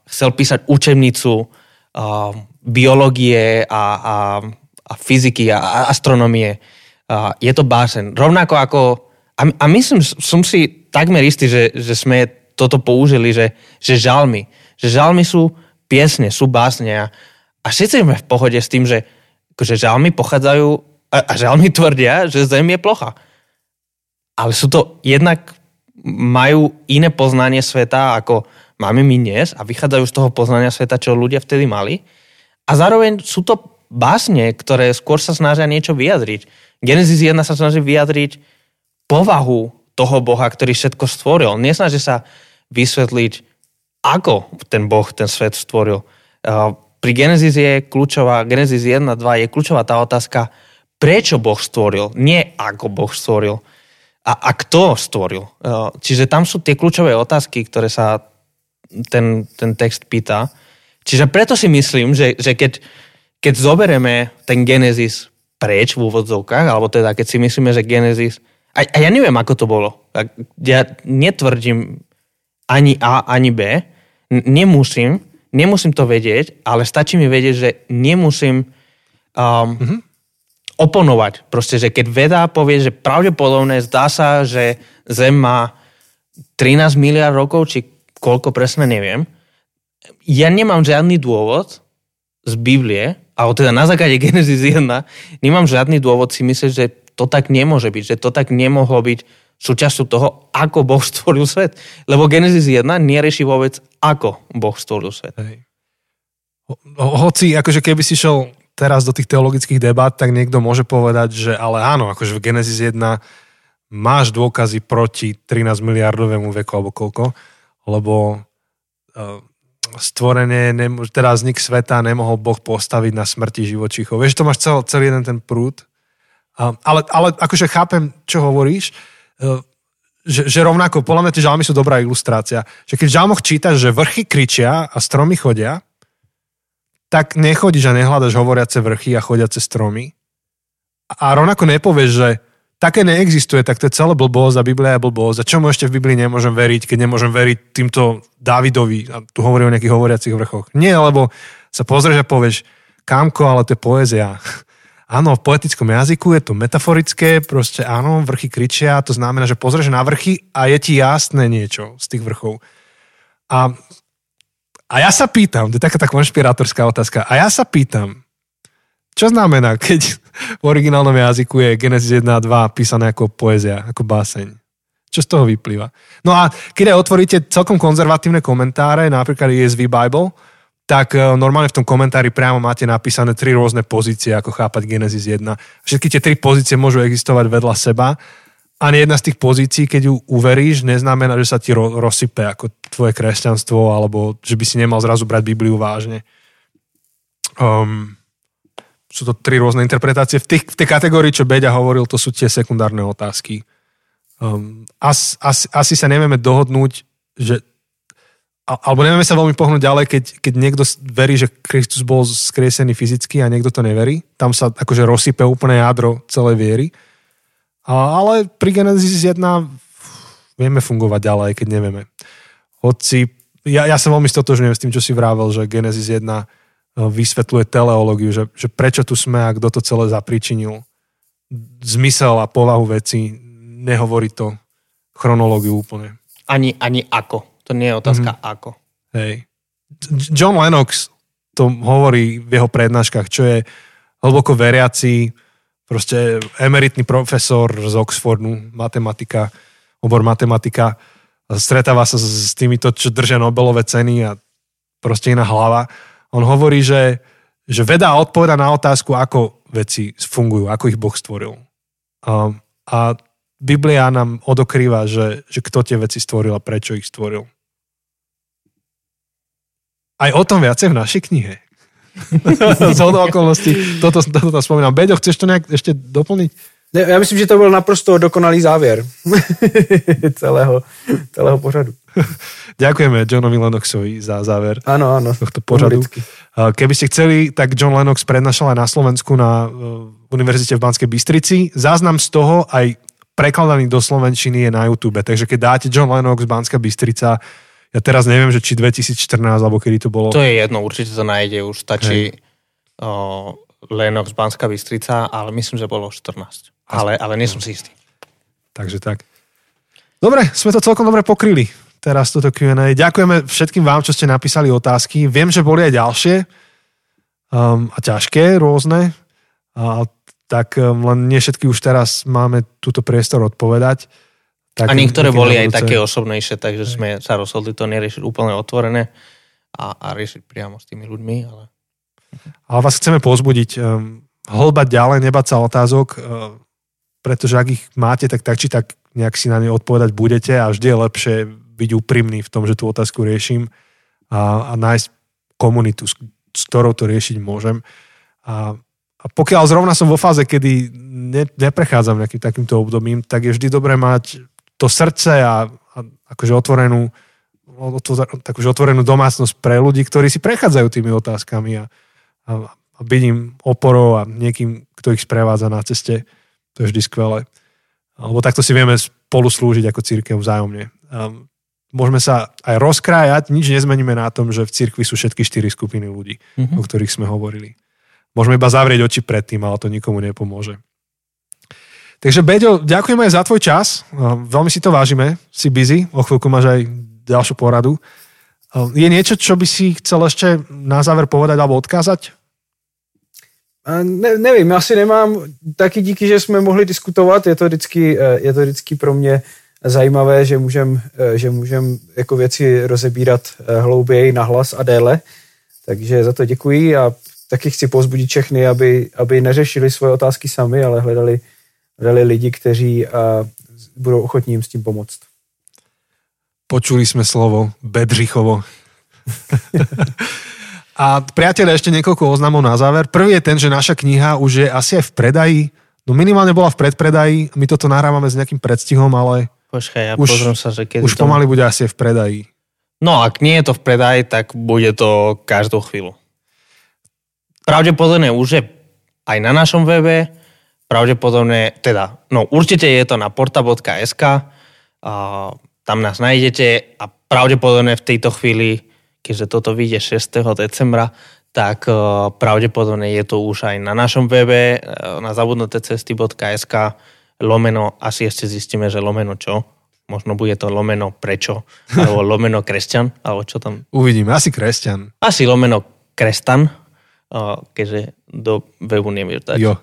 chcel písať učebnicu uh, biológie a, a, a fyziky a, a astronomie. Uh, je to báseň. Rovnako ako, a, a myslím, som si takmer istý, že, že sme toto použili, že, že žalmy. Že žalmy sú piesne, sú básne a A všetci sme v pohode s tým, že akože žalmy pochádzajú a, a žalmy tvrdia, že Zem je plocha. Ale sú to jednak, majú iné poznanie sveta, ako máme my dnes a vychádzajú z toho poznania sveta, čo ľudia vtedy mali. A zároveň sú to básne, ktoré skôr sa snažia niečo vyjadriť. Genesis jedna sa snaží vyjadriť povahu toho Boha, ktorý všetko stvoril. Nesnaží sa vysvetliť, ako ten Boh ten svet stvoril. Pri Genesis je kľúčová, Genesis jedna dva je kľúčová tá otázka, prečo Boh stvoril, nie ako Boh stvoril. A, a kto stvoril? Čiže tam sú tie kľúčové otázky, ktoré sa ten, ten text pýta. Čiže preto si myslím, že, že keď, keď zoberieme ten Genesis preč v úvodzovkách, alebo teda keď si myslíme, že Genesis... A, a ja neviem, ako to bolo. Ja netvrdím ani A, ani B. Nemusím, nemusím to vedieť, ale stačí mi vedieť, že nemusím... Um, mm-hmm. oponovať. Proste, že keď veda povie, že pravdepodobne zdá sa, že Zem má trinásť miliárd rokov, či koľko presne neviem, ja nemám žiadny dôvod z Biblie, alebo teda na základe Genesis jedna, nemám žiadny dôvod si myslieť, že to tak nemôže byť, že to tak nemohlo byť súčasťou toho, ako Boh stvoril svet. Lebo Genesis jedna nerieši vôbec, ako Boh stvoril svet. Hoci, akože keby si šel teraz do tých teologických debát, tak niekto môže povedať, že ale áno, akože v Genesis jedna máš dôkazy proti trinásť miliardovému veku alebo koľko, lebo stvorenie, teda vznik sveta nemohol Boh postaviť na smrti živočíchov. Vieš, to máš celý, celý jeden ten prúd. Ale, ale akože chápem, čo hovoríš, že, že rovnako, podľa mňa tie žalmy sú dobrá ilustrácia. Že keď v žalmoch čítaš, že vrchy kričia a stromy chodia, tak nechodíš a nehľadaš hovoriace vrchy a chodiace stromy. A rovnako nepovieš, že také neexistuje, tak to je celé blbosť a Biblia je blbosť. A čomu ešte v Biblii nemôžem veriť, keď nemôžem veriť týmto Dávidovi? A tu hovorí o nejakých hovoriacich vrchoch. Nie, lebo sa pozrieš a povieš, kámko, ale to je poézia. Áno, v poetickom jazyku je to metaforické, proste áno, vrchy kričia, to znamená, že pozrieš na vrchy a je ti jasné niečo z tých vrchov. A A ja sa pýtam, to je taká tá konšpirátorská otázka, a ja sa pýtam, čo znamená, keď v originálnom jazyku je Genesis jedna dva písané ako poézia, ako báseň? Čo z toho vyplýva? No a keď aj otvoríte celkom konzervatívne komentáre, napríklad E S V Bible, tak normálne v tom komentári priamo máte napísané tri rôzne pozície, ako chápať Genesis jedna. Všetky tie tri pozície môžu existovať vedľa seba. Ani jedna z tých pozícií, keď ju uveríš, neznamená, že sa ti ro- rozsype ako tvoje kresťanstvo, alebo že by si nemal zrazu brať Bibliu vážne. Um, sú to tri rôzne interpretácie. V, tých, v tej kategórii, čo Beďa hovoril, to sú tie sekundárne otázky. Um, as, as, asi sa nevieme dohodnúť, že, alebo nevieme sa veľmi pohnúť ďalej, keď, keď niekto verí, že Kristus bol skriesený fyzicky a niekto to neverí. Tam sa akože rozsype úplne jadro celej viery. Ale pri Genesis jedna vieme fungovať ďalej, keď nevieme. Hoci, ja, ja sa veľmi stotožňujem s tým, čo si vravel, že Genesis jedna vysvetľuje teleológiu, že, že prečo tu sme a kto to celé zapričinil. Zmysel a povahu veci, nehovorí to chronológiu úplne. Ani, ani ako. To nie je otázka mm-hmm. ako. Hej. John Lennox to hovorí v jeho prednáškach, čo je hlboko veriaci, proste emeritný profesor z Oxfordu, matematika, obor matematika, stretáva sa s týmito, čo držia Nobelové ceny a proste iná hlava. On hovorí, že, že veda a odpoveda na otázku, ako veci fungujú, ako ich Boh stvoril. A, a Biblia nám odokrýva, že, že kto tie veci stvoril a prečo ich stvoril. Aj o tom viacej v našej knihe. Z hodou okolností. Toto, toto tam spomínam. Beďo, chceš to nejak ešte doplniť? Ne, já myslím, že to byl naprosto dokonalý závěr celého, celého pořadu. Ďakujeme Johnovi Lennoxovi za záver ano, ano, tohto pořadu. Vždycky. Keby ste chceli, tak John Lennox prednášal aj na Slovensku na Univerzite v Banskej Bystrici. Záznam z toho aj prekladaný do slovenčiny je na YouTube. Takže keď dáte John Lennox, Banská Bystrica, ja teraz neviem, že či dvetisícštrnásť, alebo kedy to bolo... To je jedno, určite to nájde, už stačí o, Lennox, Banská Bystrica, ale myslím, že bolo štrnásť. Ale, ale nie som si istý. Takže tak. Dobre, sme to celkom dobre pokryli. Teraz toto Q and A. Ďakujeme všetkým vám, čo ste napísali otázky. Viem, že boli aj ďalšie. um, a ťažké, rôzne. A tak um, len nie všetky už teraz máme túto priestor odpovedať. Tak, a niektoré boli aj také osobnejšie, takže aj sme sa rozhodli to neriešiť úplne otvorené a, a riešiť priamo s tými ľuďmi. Ale, ale vás chceme pozbudiť, um, hĺbať ďalej, nebať sa otázok, uh, pretože ak ich máte, tak tak či tak nejak si na ne odpovedať budete a vždy je lepšie byť úprimný v tom, že tú otázku riešim a, a nájsť komunitu, s, s ktorou to riešiť môžem. A A pokiaľ zrovna som vo fáze, kedy ne, neprechádzam nejakým takýmto obdobím, tak je vždy dobré mať to srdce a, a akože otvorenú, otvor, akože otvorenú domácnosť pre ľudí, ktorí si prechádzajú tými otázkami a, a, a byť im oporou a niekým, kto ich sprevádza na ceste. To je vždy skvelé. Lebo takto si vieme spolu slúžiť ako cirkev vzájomne. A môžeme sa aj rozkrájať, nič nezmeníme na tom, že v cirkvi sú všetky štyri skupiny ľudí, mm-hmm. o ktorých sme hovorili. Môžeme iba zavrieť oči pred tým, ale to nikomu nepomôže. Takže Beďo, ďakujem aj za tvoj čas. Veľmi si to vážime. Si busy. O chvíľku máš aj ďalšiu poradu. Je niečo, čo by si chcel ešte na záver povedať alebo odkázať? Ne, nevím, asi nemám. Taky díky, že sme mohli diskutovat. Je to vždycky, je to vždycky pro mě zajímavé, že můžem, že můžem jako věci rozebírat hlouběji, nahlas a déle. Takže za to děkuji a taky chci povzbudit všechny, aby, aby neřešili svoje otázky sami, ale hledali, hledali lidi, kteří a budou ochotní jim s tím pomoct. Počuli jsme slovo Bedřichovo. A priatelia, ešte niekoľko oznamov na záver. Prvý je ten, že naša kniha už je asi aj v predaji. No minimálne bola v predpredaji. My toto nahrávame s nejakým predstihom, ale Počkaj, ja už, pozriem sa, že kedy už to pomaly bude asi v predaji. No, ak nie je to v predaji, tak bude to každú chvíľu. Pravdepodobne už je aj na našom webe, pravdepodobne, teda, no určite je to na porta bodka es ká, a tam nás nájdete a pravdepodobne v tejto chvíli, keďže toto vyjde šiesteho decembra, tak uh, pravdepodobne je to už aj na našom webe, na zabudnuté cesty bodka es ká, lomeno, asi ešte zistíme, že lomeno čo, možno bude to lomeno prečo, alebo lomeno kresťan, alebo čo tam. Uvidíme, asi kresťan. Asi lomeno krestan. O, keďže do webu nevieš dať. Jo.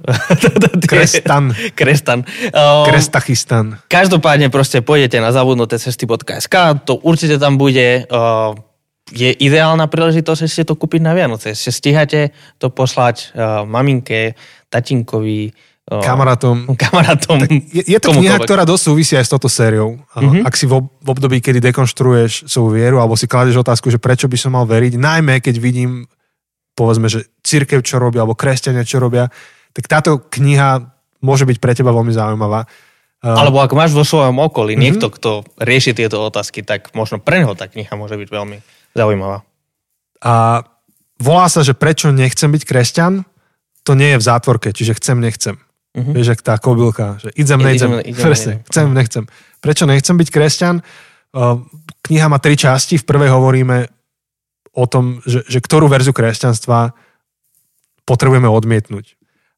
Krestan. Krestan. Um, Krestachistan. Každopádne proste pôjdete na zabudnuté cesty bodka es ká, to určite tam bude. Uh, je ideálna príležitosť ešte to kúpiť na Vianoce. Ešte stíhate to poslať uh, maminke, tatinkovi, uh, kamarátom. kamarátom je, je to kniha, ktorá dosť súvisí aj s touto sériou. Uh, mm-hmm. Ak si v období, kedy dekonštruuješ svoju vieru, alebo si kladeš otázku, že prečo by som mal veriť, najmä keď vidím povedzme, že cirkev čo robia, alebo kresťania čo robia, tak táto kniha môže byť pre teba veľmi zaujímavá. Alebo ak máš vo svojom okolí mm-hmm. niekto, kto rieši tieto otázky, tak možno pre neho tá kniha môže byť veľmi zaujímavá. A volá sa, že prečo nechcem byť kresťan, to nie je v zátvorke, čiže chcem, nechcem. Mm-hmm. Vieš, ak tá kobylka, že idem, nejdem, idem, idem, presne, idem. Chcem, nechcem. Prečo nechcem byť kresťan? Kniha má tri časti, v prvej hovoríme o tom, že, že ktorú verziu kresťanstva potrebujeme odmietnúť.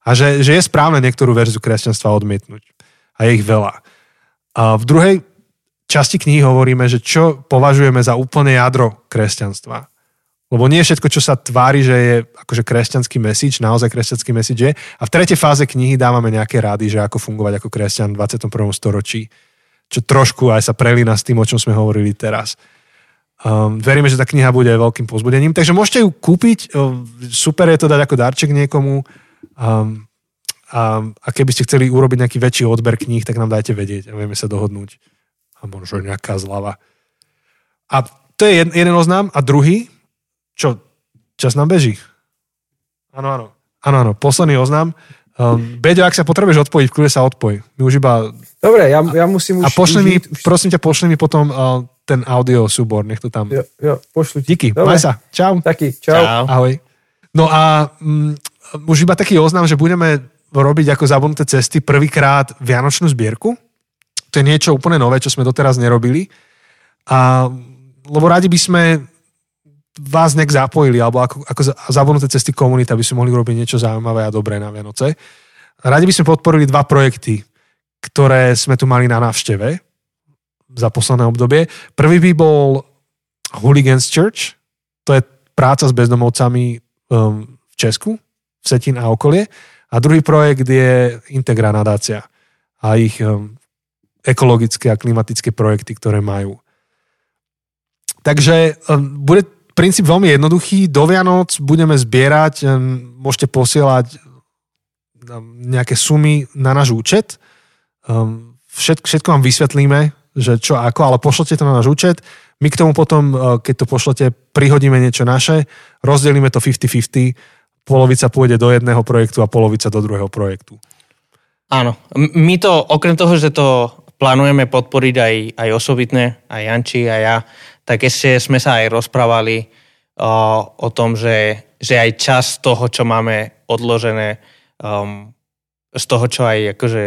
A že, že je správne niektorú verziu kresťanstva odmietnúť. A je ich veľa. A v druhej časti knihy hovoríme, že čo považujeme za úplne jadro kresťanstva. Lebo nie všetko, čo sa tvári, že je akože kresťanský message, naozaj kresťanský message je. A v tretej fáze knihy dávame nejaké rady, že ako fungovať ako kresťan v dvadsiatom prvom storočí. Čo trošku aj sa prelína s tým, o čom sme hovorili teraz. Um, veríme, že tá kniha bude veľkým povzbudením, takže môžete ju kúpiť, super je to dať ako darček niekomu um, a, a keby ste chceli urobiť nejaký väčší odber kníh, tak nám dajte vedieť a vieme sa dohodnúť a možno nejaká zľava. A to je jeden, jeden oznám a druhý, čo čas nám beží. Áno, áno. Áno, áno, posledný oznám. Um, Beďo, ak sa potrebuješ odpojiť, v kľude sa odpoj. My už iba... Dobre, ja, ja musím už... A pošli mi, už... prosím ťa, pošli mi potom uh, ten audio súbor, nech to tam... Jo, jo, pošli. Díky, maj sa. Čau. Taký, čau. čau. Ahoj. No a um, už iba taký oznám, že budeme robiť ako Zabudnuté cesty prvýkrát vianočnú zbierku. To je niečo úplne nové, čo sme doteraz nerobili. A, lebo radi by sme vás nejak zapojili, alebo ako, ako Zabudnuté cesty komunita by sme mohli urobiť niečo zaujímavé a dobré na Vianoce. Radi by sme podporili dva projekty, ktoré sme tu mali na návšteve za posledné obdobie. Prvý by bol Hooligans Church, to je práca s bezdomovcami um, v v Česku, v Setín a okolie. A druhý projekt je Integra nadácia a ich ekologické a klimatické projekty, ktoré majú. Takže bude princíp veľmi jednoduchý. Do Vianoc budeme zbierať, môžete posielať nejaké sumy na náš účet. Všetko, všetko vám vysvetlíme, že čo ako, ale pošlete to na náš účet. My k tomu potom, keď to pošlete, prihodíme niečo naše, rozdelíme to päťdesiat päťdesiat, polovica pôjde do jedného projektu a polovica do druhého projektu. Áno. My to, okrem toho, že to plánujeme podporiť aj, aj osobitne, aj Jančí, aj ja, tak ešte sme sa aj rozprávali uh, o tom, že, že aj čas toho, čo máme odložené, um, z toho, čo aj akože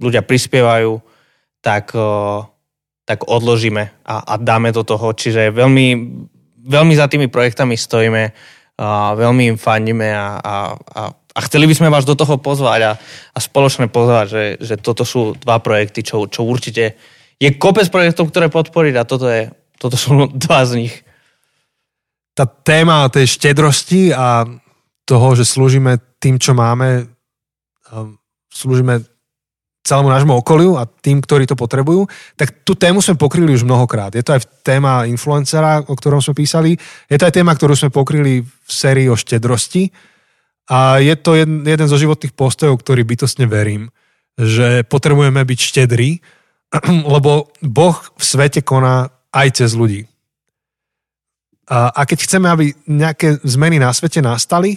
ľudia prispievajú, tak, uh, tak odložíme a, a dáme do toho. Čiže veľmi, veľmi za tými projektami stojíme, uh, veľmi im fandíme a, a, a A chceli by sme vás do toho pozvať a, a spoločne pozvať, že, že toto sú dva projekty, čo, čo určite je kopec projektov, ktoré podporiť a toto, je, toto sú dva z nich. Tá téma tej štedrosti a toho, že slúžime tým, čo máme, slúžime celému nášmu okoliu a tým, ktorí to potrebujú, tak tú tému sme pokryli už mnohokrát. Je to aj téma influencera, o ktorom sme písali, je to aj téma, ktorú sme pokryli v sérii o štedrosti. A je to jeden, jeden zo životných postojov, ktorý bytostne verím, že potrebujeme byť štedrí, lebo Boh v svete koná aj cez ľudí. A, a keď chceme, aby nejaké zmeny na svete nastali,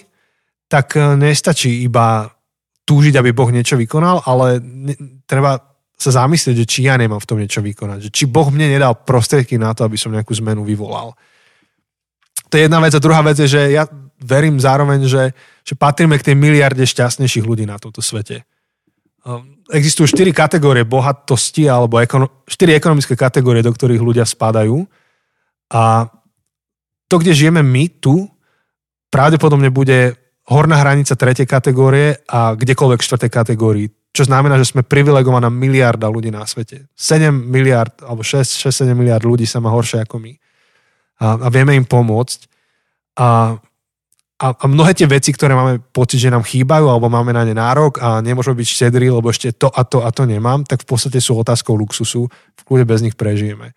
tak nestačí iba túžiť, aby Boh niečo vykonal, ale ne, treba sa zamyslieť, že či ja nemám v tom niečo vykonať. Že či Boh mne nedal prostriedky na to, aby som nejakú zmenu vyvolal. To je jedna vec. A druhá vec je, že ja verím zároveň, že, že patríme k tej miliarde šťastnejších ľudí na tomto svete. Existujú štyri kategórie bohatosti alebo štyri ekonomické kategórie, do ktorých ľudia spadajú. A to, kde žijeme my tu, pravdepodobne bude horná hranica tretej kategórie a kdekoľvek štvrtej kategórii. Čo znamená, že sme privilegovaná miliarda ľudí na svete. sedem miliárd alebo šesť sedem miliárd ľudí sa má horšie ako my. A, a vieme im pomôcť. A A mnohé tie veci, ktoré máme pocit, že nám chýbajú, alebo máme na ne nárok a nemôžeme byť štedrí, lebo ešte to a to a to nemám, tak v podstate sú otázkou luxusu, v kľude bez nich prežijeme.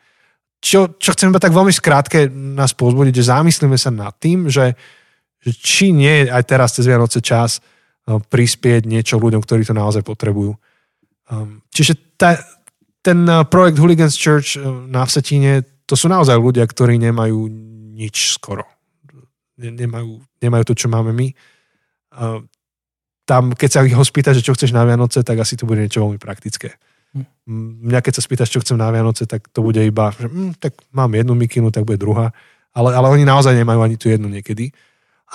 Čo, čo chcem tak veľmi skrátke nás pozbudiť, že zamyslíme sa nad tým, že, že či nie je aj teraz cez Vianoce čas prispieť niečo ľuďom, ktorí to naozaj potrebujú. Čiže ta, ten projekt Hooligans Church na Vsetíne, to sú naozaj ľudia, ktorí nemajú nič skoro. Nemajú, nemajú to, čo máme my. Tam, keď sa ich ho spýtaš, že čo chceš na Vianoce, tak asi to bude niečo veľmi praktické. Mňa, keď sa spýtaš, čo chcem na Vianoce, tak to bude iba, že hm, tak mám jednu mikinu, tak bude druhá. Ale, ale oni naozaj nemajú ani tú jednu niekedy.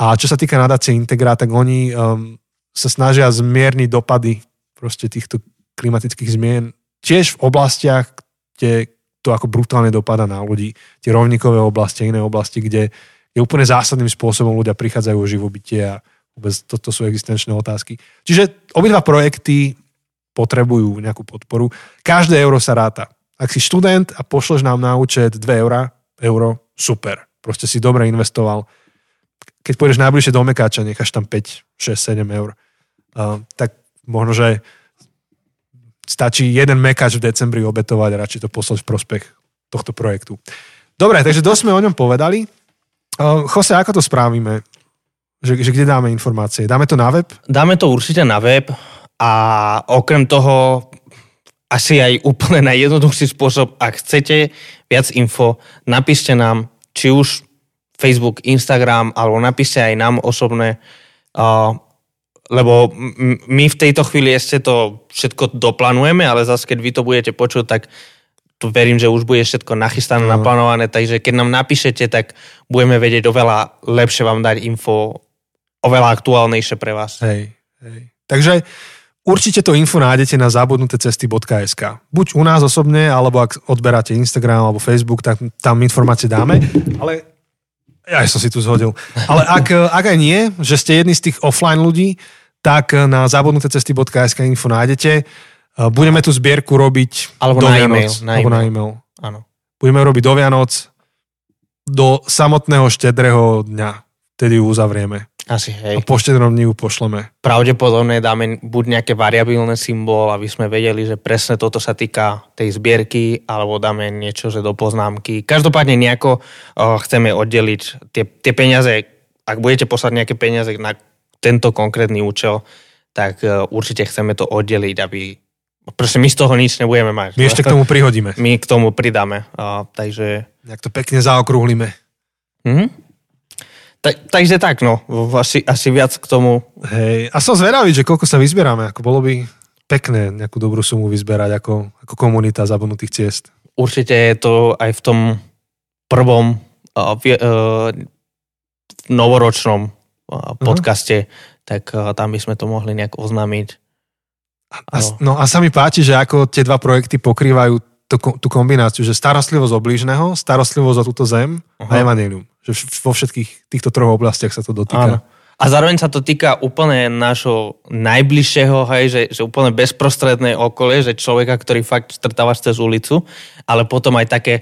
A čo sa týka nadácie Integra, tak oni um, sa snažia zmierniť dopady proste týchto klimatických zmien tiež v oblastiach, kde to ako brutálne dopadá na ľudí. Tie rovníkové oblasti, iné oblasti, kde je úplne zásadným spôsobom ľudia prichádzajú o živobytie a vôbec toto sú existenčné otázky. Čiže obidva projekty potrebujú nejakú podporu. Každé euro sa ráta. Ak si študent a pošleš nám na účet dve eurá, euro, super. Proste si dobre investoval. Keď pôjdeš najbližšie do Mekáča, necháš tam päť, šesť, sedem eur. Uh, tak možno, že stačí jeden Mekáč v decembri obetovať a radšej to poslať v prospech tohto projektu. Dobre, takže dosť sme o ňom povedali. Jose, ako to správime? Že, že kde dáme informácie? Dáme to na web? Dáme to určite na web a okrem toho asi aj úplne najjednoduchší spôsob, ak chcete viac info, napíšte nám, či už Facebook, Instagram, alebo napíšte aj nám osobne, lebo my v tejto chvíli ešte to všetko doplánujeme, ale zase keď vy to budete počuť, tak tu verím, že už bude všetko nachystané, no. naplánované, takže keď nám napíšete, tak budeme vedieť oveľa lepšie vám dať info, oveľa aktuálnejšie pre vás. Hej, hej. Takže určite to info nájdete na zabudnuté cesty bodka es ká. Buď u nás osobne, alebo ak odberáte Instagram alebo Facebook, tak tam informácie dáme. Ale ja som si tu zhodil. Ale ak, ak aj nie, že ste jedni z tých offline ľudí, tak na zabudnuté cesty bodka es ká info nájdete. Budeme tú zbierku robiť alebo do na Vianoc. E-mail, na alebo e-mail. na e-mail. Áno. Budeme robiť do Vianoc, do samotného štedrého dňa. Tedy ju uzavrieme. Asi, hej. A po štedrom dni ju pošleme. Pravdepodobne dáme buď nejaké variabilné symbol, aby sme vedeli, že presne toto sa týka tej zbierky, alebo dáme niečo, že do poznámky. Každopádne nejako uh, chceme oddeliť tie, tie peniaze. Ak budete poslať nejaké peniaze na tento konkrétny účel, tak uh, určite chceme to oddeliť, aby... Proste my z toho nič nebudeme mať. My ešte k tomu prihodíme. My k tomu pridáme. Uh, takže... Nejak to pekne zaokrúhlime. Mhm. Ta, takže tak, no. Asi, asi viac k tomu. Hej. A som zvedavý, že koľko sa vyzbierame. Ako bolo by pekné nejakú dobrú sumu vyzbierať ako, ako komunita zabudnutých ciest. Určite je to aj v tom prvom uh, uh, novoročnom uh, podcaste, uh-huh. tak uh, tam by sme to mohli nejak oznámiť. A, no. no a sa mi páči, že ako tie dva projekty pokrývajú tú kombináciu, že starostlivosť o blížneho, starostlivosť o túto zem uh-huh. a evanjelium. Že vo všetkých týchto troch oblastiach sa to dotýka. Áno. A zároveň sa to týka úplne nášho najbližšieho, hej, že, že úplne bezprostredné okolie, že človeka, ktorý fakt stretávaš cez ulicu, ale potom aj také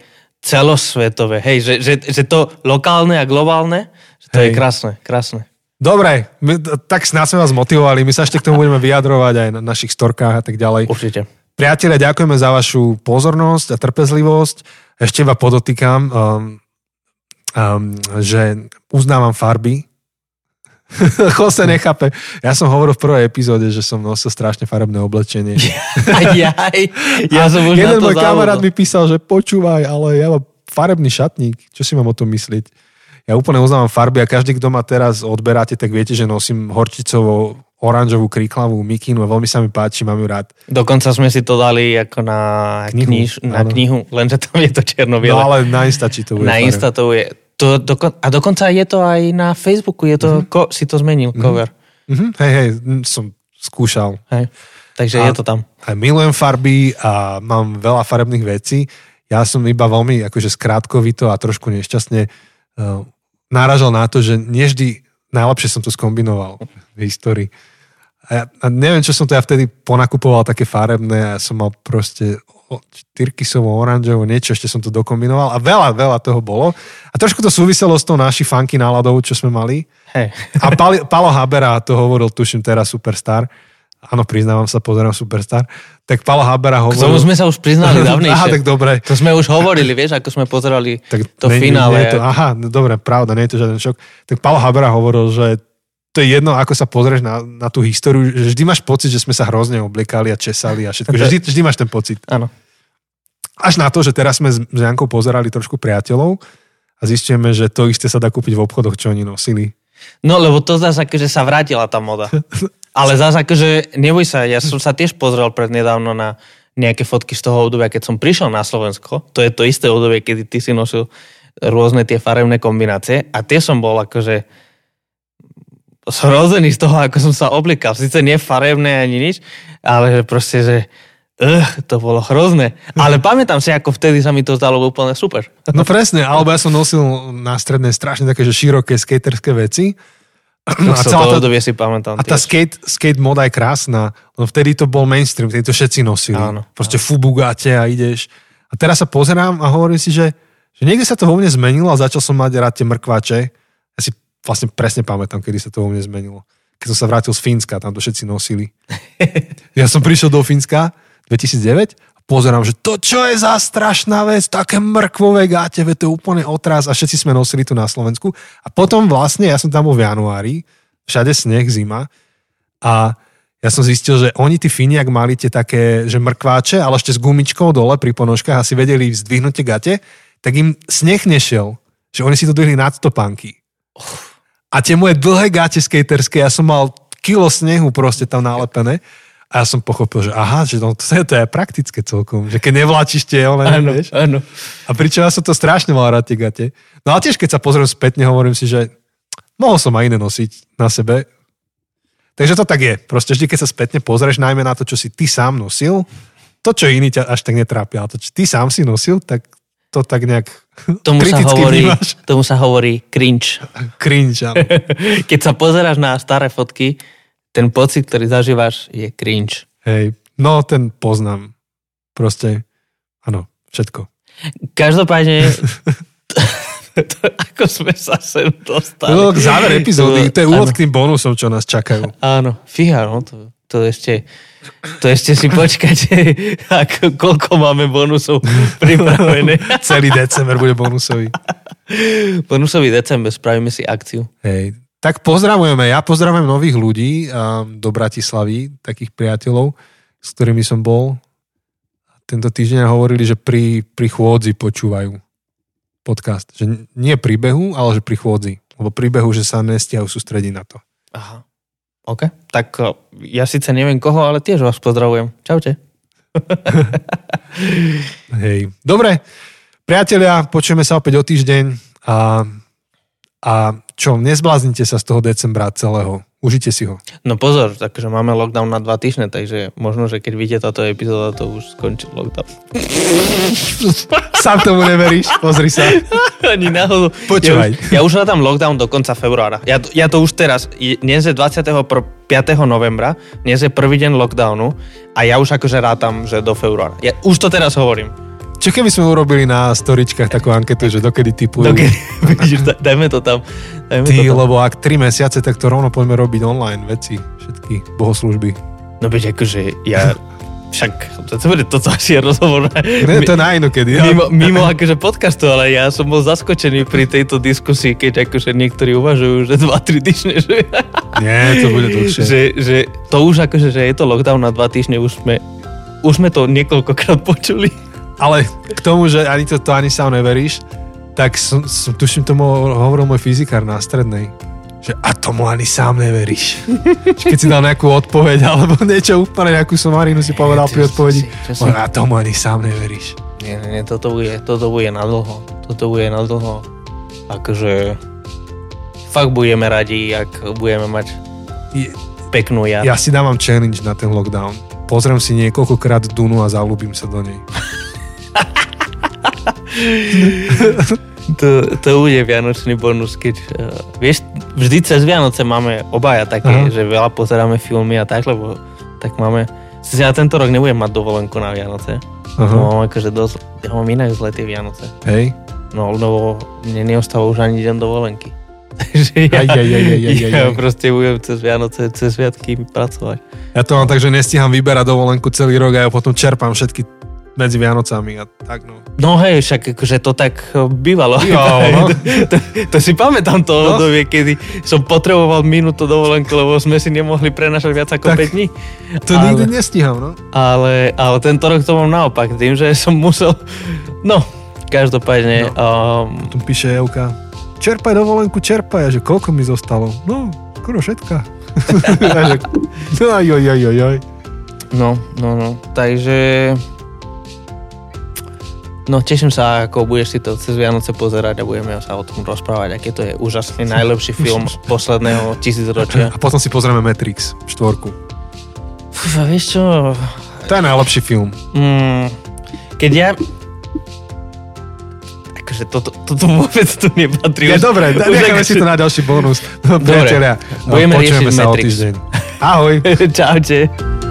celosvetové, hej, že, že, že to lokálne a globálne, že to hej. je krásne, krásne. Dobre, my, tak snáď sme vás motivovali, my sa ešte k tomu budeme vyjadrovať aj na našich storkách a tak ďalej. Určite. Priatelia, ďakujeme za vašu pozornosť a trpezlivosť. Ešte iba podotýkam, um, um, že uznávam farby. Jose nechápe. Ja som hovoril v prvej epizóde, že som nosil strašne farebné oblečenie. Aj, aj. Ja som už jeden na to môj závodil. Kamarát mi písal, že počúvaj, ale ja mám farebný šatník. Čo si mám o tom myslieť? Ja úplne uznávam farby a každý, kto ma teraz odberáte, tak viete, že nosím horčicovo oranžovú kríklavú mikinu a veľmi sa mi páči, mám ju rád. Dokonca sme si to dali ako na knihu, kniž, na knihu lenže tam je to černo-biele. No ale na Insta či to bude. Na Insta to je. To dokon, a dokonca je to aj na Facebooku, je to, mm-hmm. ko, si to zmenil, mm-hmm. cover. Mm-hmm. Hej, hej, som skúšal. Hej. Takže a, je to tam. Aj milujem farby a mám veľa farebných vecí. Ja som iba veľmi akože skrátkovito a trošku nešťastne uh, náražal na to, že nie vždy najlepšie som to skombinoval v histórii. A, ja, a neviem, čo som to ja vtedy ponakupoval také farebné a ja som mal proste tyrkysovo, oranžovo, niečo, ešte som to dokombinoval a veľa, veľa toho bolo. A trošku to súviselo s tou naši funky náladou, čo sme mali. Hey. A Pali, Palo Habera, to hovoril, tuším teraz Superstar. Áno, priznávam sa, pozerám Superstar. Tak Palo Habera hovoril... K tomu sme sa už priznali dávnejšie. Aha, tak dobre. To sme už hovorili, vieš, ako sme pozerali tak to nie, finále. Nie to, aha, no, dobre, pravda, nie je to žiaden šok. Tak Palo Habera hovoril, že to je jedno, ako sa pozrieš na, na tú históriu, že vždy máš pocit, že sme sa hrozne obliekali a česali a všetko. Že vždy, vždy máš ten pocit. Áno. Až na to, že teraz sme s Jankou pozerali trošku Priateľov a zistíme, že to isté sa dá kúpiť v obchodoch, čo oni nosili. No, lebo to zase akože sa vrátila tá moda. Ale zase akože, neboj sa, ja som sa tiež pozrel prednedávno na nejaké fotky z toho obdobia, keď som prišiel na Slovensko. To je to isté obdobie, kedy ty si nosil rôzne tie farebné kombinácie a tie som bol akože... zrozený z toho, ako som sa oblikal. Sice nie farebné ani nič, ale proste, že uh, to bolo hrozné. Ale pamätám si, ako vtedy sa mi to zdalo úplne super. No presne, alebo ja som nosil na strednej strašne také, že široké skaterské veci. Tak a som to obdobie si pamätám. A tá skate, skate moda je krásna, lebo vtedy to bol mainstream, vtedy to všetci nosili. Áno, proste áno. Fubugáte a ideš. A teraz sa pozerám a hovorím si, že, že niekde sa to vo mne zmenilo a začal som mať rád tie mrkvače. Ja si vlastne presne pamätám, kedy sa to vo mne zmenilo. Keď som sa vrátil z Fínska, tam to všetci nosili. Ja som prišiel do Fínska dvetisícdeväť a pozerám, že to čo je za strašná vec, také mrkvové gáte, to je úplne otras a všetci sme nosili tu na Slovensku. A potom vlastne, ja som tam bol v januári, všade sneh, zima a ja som zistil, že oni tí Fíni, ak mali tie také, že mrkváče, ale ešte s gumičkou dole pri ponožkách asi vedeli zdvihnúť tie gáte, tak im sneh nešiel, že oni si to dvihli nad topánky. A tie moje dlhé gáte skaterské, ja som mal kilo snehu proste tam nalepené a ja som pochopil, že aha, že to, to je praktické celkom, že keď nevláčiš tie, ale nevieš. Áno, áno. A pričom ja som to strašne mal rád tie gáte. No a tiež keď sa pozriem spätne, hovorím si, že mohol som aj iné nosiť na sebe. Takže to tak je. Proste vždy, keď sa spätne pozrieš, najmä na to, čo si ty sám nosil, to, čo iní ťa až tak netrápia, ale to, čo ty sám si nosil, tak to tak nejak tomu kriticky sa hovorí, vnímaš. Tomu sa hovorí cringe. Cringe, áno. Keď sa pozeráš na staré fotky, ten pocit, ktorý zažívaš, je cringe. Hej, no ten poznám. Proste, áno, všetko. Každopádne, To, ako sme sa sem dostali. No, k záver epizódy, to je úvod k tým bonusom, čo nás čakajú. Áno, fíha, no, to, to ešte to ešte si počkajte, ako, koľko máme bonusov pripravené. Celý december bude bonusový. Bonusový december, spravíme si akciu. Hej. Tak pozdravujeme, ja pozdravujem nových ľudí do Bratislavy, takých priateľov, s ktorými som bol. Tento týždeň hovorili, že pri, pri chôdzi počúvajú podcast. Že nie pri behu, ale že pri chôdzi. Lebo pri behu, že sa nestiajú sústrediť na to. Aha. OK. Tak ja síce neviem koho, ale tiež vás pozdravujem. Čaute. Hej. Dobre. Priatelia, počujeme sa opäť o týždeň a, a čo, nezbláznite sa z toho decembra celého. Užite si ho. No pozor, takže máme lockdown na dva týždne, takže možno, že keď vidíte táto epizóda, to už skončil lockdown. Sám tomu neveríš, pozri sa. Ani náhodou. Počúvaj. Ja, ja už hľadám lockdown do konca februára. Ja, ja to už teraz, dnes je dvadsiateho piateho novembra, dnes je prvý deň lockdownu a ja už akože rátam, že do februára. Ja už to teraz hovorím. Čo keby sme urobili na storičkách takú anketu, že dokedy typujú? Dokedy, dajme to tam. Dajme Ty, to tam. Lebo ak tri mesiace, tak to rovno poďme robiť online veci, všetky bohoslužby. No byť akože ja... Však, to bude toto asi rozhovor. Ne, to na inokedy. Ja. Mimo, mimo akože podcastu, ale ja som bol zaskočený pri tejto diskusii, keď akože niektorí uvažujú, že dva tri týždne. Že... Nie, to bude dlhšie. Že, že to už akože, že je to lockdown na dva týždne, už sme, už sme to niekoľkokrát počuli. Ale k tomu, že ani to, to ani sám neveríš, tak som, som, tuším, tomu hovoril môj fyzikár na strednej, že a tomu ani sám neveríš. Keď si dal nejakú odpoveď alebo niečo úplne, nejakú somarinu si povedal pri odpovedi, som... a tomu ani sám neveríš. Nie, nie, nie, toto bude, toto bude na dlho. Toto bude na dlho. Akože fakt budeme radi, ak budeme mať je, peknú jar. Ja si dávam challenge na ten lockdown. Pozriem si niekoľkokrát Dunu a zalúbim sa do nej. To, to bude vianočný bonus, keď uh, vieš, vždy cez Vianoce máme obaja také, aha, že veľa pozeráme filmy a tak, lebo tak máme, ja tento rok nebudem mať dovolenku na Vianoce, aha, mám akože dosť, ja mám inak zle tie Vianoce. Hej. No, lebo mne neostáva už ani deň dovolenky. Takže ja, aj, aj, aj, aj, aj, ja aj. proste budem cez Vianoce, cez sviatky pracovať. Ja to mám tak, že nestíham vyberať dovolenku celý rok a ja potom čerpám všetky medzi Vianocami a tak, no. No hej, však akože to tak bývalo. Jo, no. to, to, to si pamätám to no. obdobie, kedy som potreboval minútu dovolenku, lebo sme si nemohli prenašať viac ako tak, päť dní. To ale, nikdy nestíham, no. Ale, ale tento rok to mám naopak, tým, že som musel, no, každopádne. No. Um, tu píše Jelka, čerpaj dovolenku, čerpaj, a že koľko mi zostalo? No, skoro všetka. Aj, aj, aj, aj, aj. No, no, no, takže... No, teším sa, ako budeš si to cez Vianoce pozerať a budeme sa o tom rozprávať, aký to je úžasný, najlepší film posledného tisícročia. A potom si pozrieme Matrix, štvorku. Fú, vieš čo? To je najlepší film. Mm, keď ja... Akože toto, toto vôbec tu nepatrí. Je ja, dobre, necháme si to na ďalší bonus. Dobre, budeme riešiť Matrix. Ahoj. Čaute.